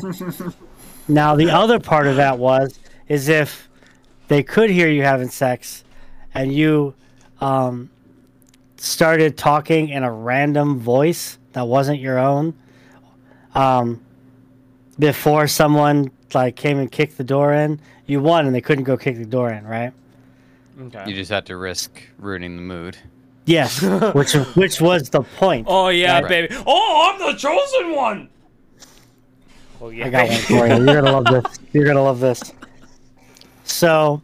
Now the other part of that was, is if they could hear you having sex and you, um, started talking in a random voice that wasn't your own um before someone like came and kicked the door in, you won and they couldn't go kick the door in, right? Okay. You just had to risk ruining the mood. Yes. which which was the point. Oh yeah, right? Baby. Oh, I'm the chosen one. Oh yeah. I got one for you. You're gonna love this. You're gonna love this. So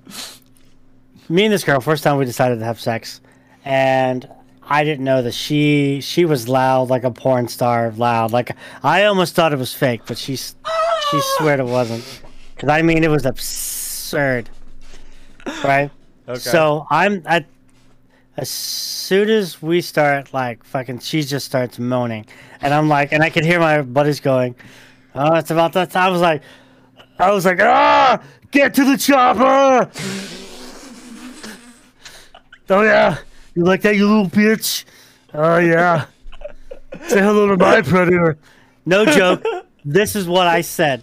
me and this girl, first time we decided to have sex, and I didn't know that she she was loud, like a porn star loud. Like I almost thought it was fake, but she she sweared it wasn't. Cause I mean, it was absurd, right? Okay. So I'm at as soon as we start like fucking, she just starts moaning, and I'm like, and I could hear my buddies going, "Oh, it's about that time." I was like, I was like, "Ah, get to the chopper!" Oh yeah. You like that, you little bitch? Oh, yeah. Say hello to my predator. No joke. This is what I said.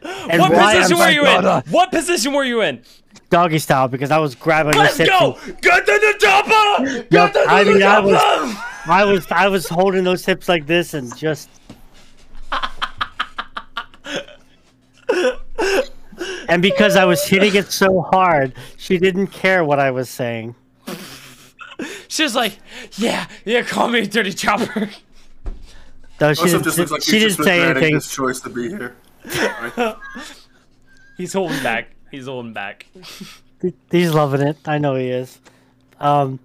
And what position I'm were like, you in? Oh, no. What position were you in? Doggy style, because I was grabbing Let's your go! Hips. Get to the chopper! Get yep. to the I mean, I was, I was, I was holding those hips like this and just... And because I was hitting it so hard, she didn't care what I was saying. She's like, yeah, yeah, call me Dirty Chopper. No, she didn't, just looks like she didn't just say anything. His choice to be here. He's holding back. He's holding back. He's loving it. I know he is. Um,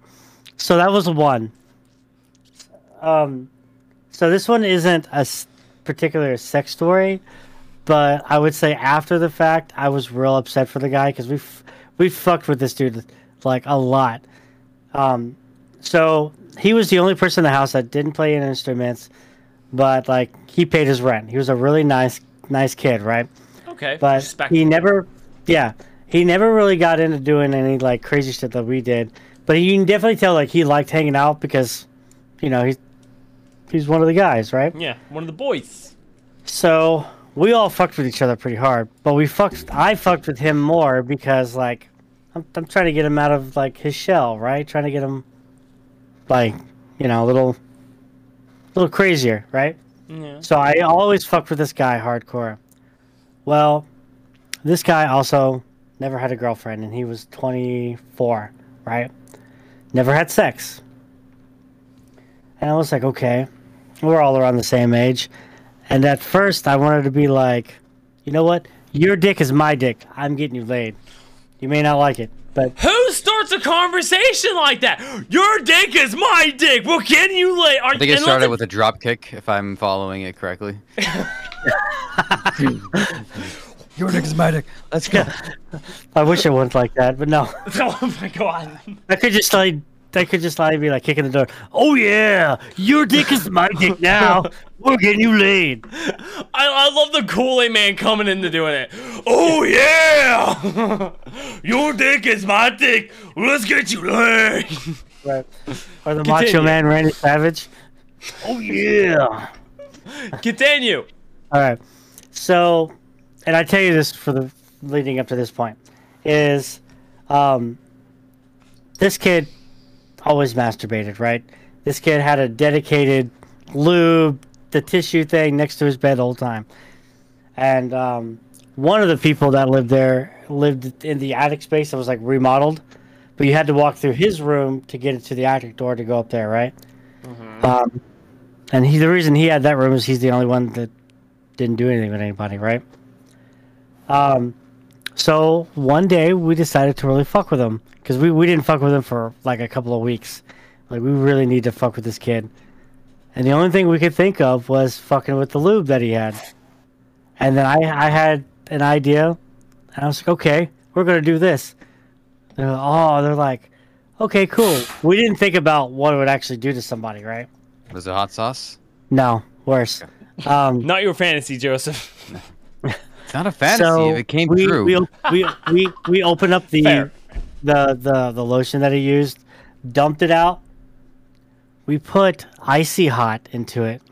so that was one. Um, so this one isn't a particular sex story, but I would say after the fact, I was real upset for the guy because we we fucked with this dude like a lot. Um, so he was the only person in the house that didn't play any instruments, but like he paid his rent. He was a really nice, nice kid, right? Okay. But Respectful. He never, yeah, he never really got into doing any like crazy shit that we did, but you can definitely tell like he liked hanging out because, you know, he's, he's one of the guys, right? Yeah. One of the boys. So we all fucked with each other pretty hard, but we fucked, I fucked with him more because like. I'm, I'm trying to get him out of, like, his shell, right? Trying to get him, like, you know, a little, little crazier, right? Yeah. So I always fucked with this guy hardcore. Well, this guy also never had a girlfriend, and he was twenty-four, right? Never had sex. And I was like, okay, we're all around the same age. And at first, I wanted to be like, you know what? Your dick is my dick. I'm getting you laid. You may not like it, but... Who starts a conversation like that? Your dick is my dick. We're getting you laid. Are, I think it started with a drop kick, if I'm following it correctly. Your dick is my dick. Let's go. Yeah. I wish it wasn't like that, but no. Oh my god. I could just like... I could just lie and be like kicking the door. Oh yeah, your dick is my dick now. We're getting you laid. I, I love the Kool-Aid man coming into doing it. Oh yeah, your dick is my dick. Let's get you laid. Right. Or the Continue. Macho Man Randy Savage. Oh yeah. Continue. All right. So, and I tell you this for the leading up to this point is, um, this kid always masturbated, right? This kid had a dedicated lube, the tissue thing next to his bed the whole time. And um, one of the people that lived there lived in the attic space that was like remodeled, but you had to walk through his room to get into the attic door to go up there, right? Mm-hmm. Um, and he, the reason he had that room is he's the only one that didn't do anything with anybody, right? Um, so one day we decided to really fuck with him. Because we, we didn't fuck with him for like a couple of weeks. Like, we really need to fuck with this kid. And the only thing we could think of was fucking with the lube that he had. And then I, I had an idea. And I was like, okay, we're going to do this. They're like, oh, they're like, okay, cool. We didn't think about what it would actually do to somebody, right? Was it hot sauce? No, worse. Um, Not your fantasy, Joseph. It's not a fantasy. So if it came we, true. We, we, we, we opened up the... Fair. The, the the lotion that he used, dumped it out. We put Icy Hot into it.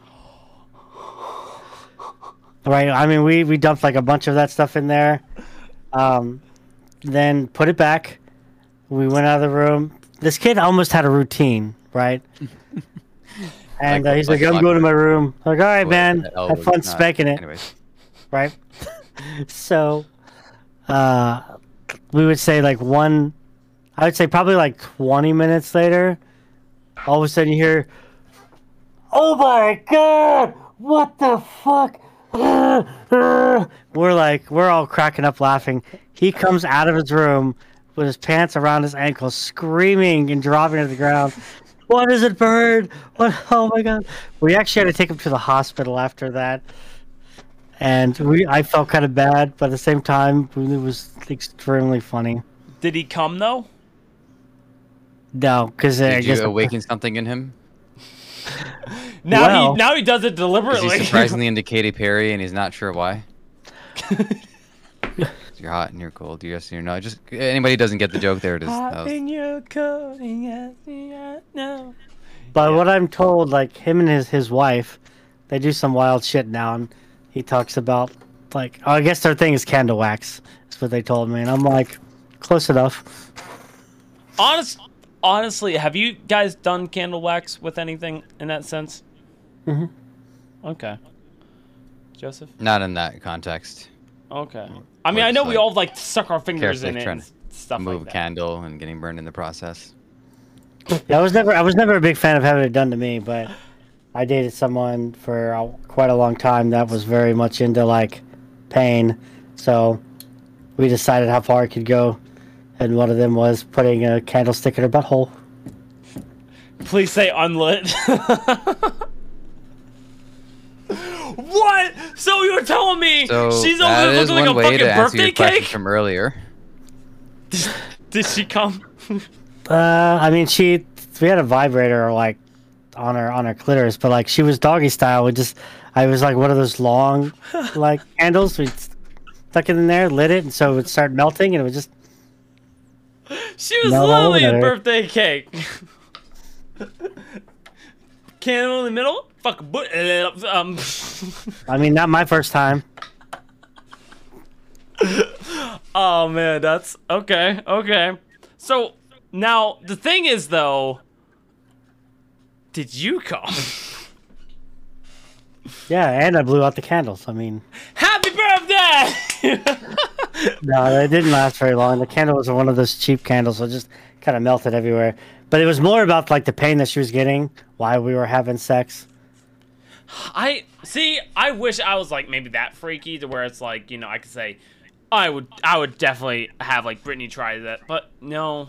Right? I mean, we, we dumped like a bunch of that stuff in there. Um, then put it back. We went out of the room. This kid almost had a routine, right? And uh, he's like, I'm going to my room. I'm like, all right, man. Have fun spanking it. Right? So, uh... we would say like one, I would say probably like twenty minutes later, all of a sudden you hear, oh my god, what the fuck? We're like, we're all cracking up laughing. He comes out of his room with his pants around his ankles, screaming and dropping to the ground. What is it, bird? What? Oh my god. We actually had to take him to the hospital after that. And we, I felt kind of bad, but at the same time, it was extremely funny. Did he come, though? No, because uh, I guess... Did you awaken something in him? now, well, he, now he does it deliberately. Is he surprisingly into Katy Perry, and he's not sure why? You're hot and you're cold. Yes, you're not. Just, anybody who doesn't get the joke, there it is. Hot and you're cold, and yes, you're not. By yeah. what I'm told, like, him and his, his wife, they do some wild shit now, and he talks about, like, oh, I guess their thing is candle wax. That's what they told me. And I'm like, close enough. Honest, honestly, have you guys done candle wax with anything in that sense? Mm-hmm. Okay. Joseph? Not in that context. Okay. I mean, I know like we all, like, suck our fingers in it and stuff like that. Move a candle and getting burned in the process. Yeah, I was never, I was never a big fan of having it done to me, but... I dated someone for a, quite a long time that was very much into, like, pain. So we decided how far it could go. And one of them was putting a candlestick in her butthole. Please say unlit. What? So you're telling me so she's over there looking like a fucking birthday cake? From earlier. Did, did she come? uh, I mean, she... We had a vibrator, like, on her on her clitoris, but like she was doggy style. We just, I was like one of those long like candles. We stuck it in there, lit it, and so it would start melting, and it would just. She was literally a birthday cake. Candle in the middle. Fuck. Um. I mean, not my first time. Oh man, that's okay. Okay, so now the thing is though. Did you come? Yeah, and I blew out the candles. I mean, happy birthday! No, it didn't last very long. The candle was one of those cheap candles, so it just kind of melted everywhere. But it was more about like the pain that she was getting while we were having sex. I see. I wish I was like maybe that freaky to where it's like, you know, I could say, I would I would definitely have like Brittany try that, but no,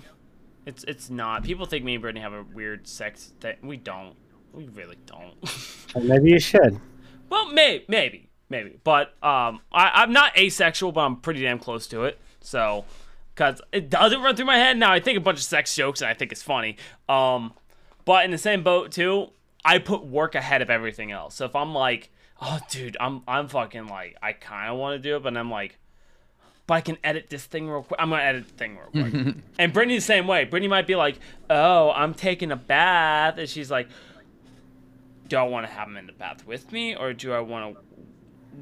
it's it's not. People think me and Brittany have a weird sex thing. We don't. We really don't. Well, maybe you should. Well, maybe maybe maybe, but um, I I'm not asexual, but I'm pretty damn close to it. So, cause it doesn't run through my head now. I think a bunch of sex jokes and I think it's funny. Um, but in the same boat too, I put work ahead of everything else. So if I'm like, oh dude, I'm I'm fucking like, I kind of want to do it, but I'm like, but I can edit this thing real quick. I'm gonna edit the thing real quick. And Brittany's the same way. Brittany might be like, oh, I'm taking a bath, and she's like, do I want to have him in the bath with me, or do I want to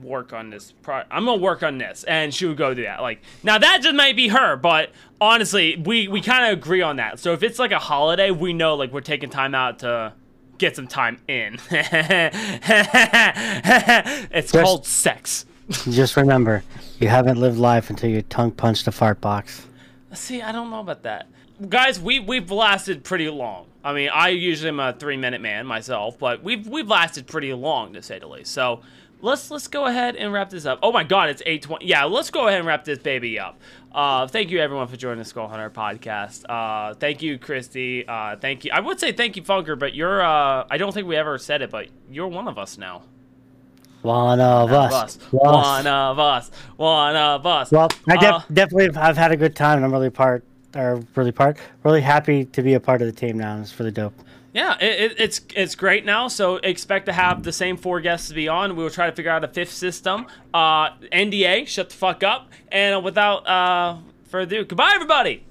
work on this pro- I'm gonna work on this, and she would go do that. Like, now that just might be her, but honestly, we we kind of agree on that. So if it's like a holiday, we know like we're taking time out to get some time in. It's just called sex. Just remember, you haven't lived life until your tongue punched a fart box. See, I don't know about that, guys. We we've lasted pretty long. I mean, I usually am a three minute man myself, but we've we've lasted pretty long, to say the least. So. Let's let's go ahead and wrap this up. Oh my God, it's eight twenty. Yeah, let's go ahead and wrap this baby up. Uh, thank you everyone for joining the Skull Hunter podcast. Uh, thank you, Christy. Uh, thank you. I would say thank you, Funker, but you're. Uh, I don't think we ever said it, but you're one of us now. One of, one us. of us. One of us. One of us. Well, I def- uh, definitely I've had a good time, and I'm really part or really part really happy to be a part of the team now. It's really dope. Yeah, it, it's it's great now, so expect to have the same four guests to be on. We will try to figure out a fifth system. Uh, N D A, shut the fuck up. And without uh, further ado, goodbye, everybody!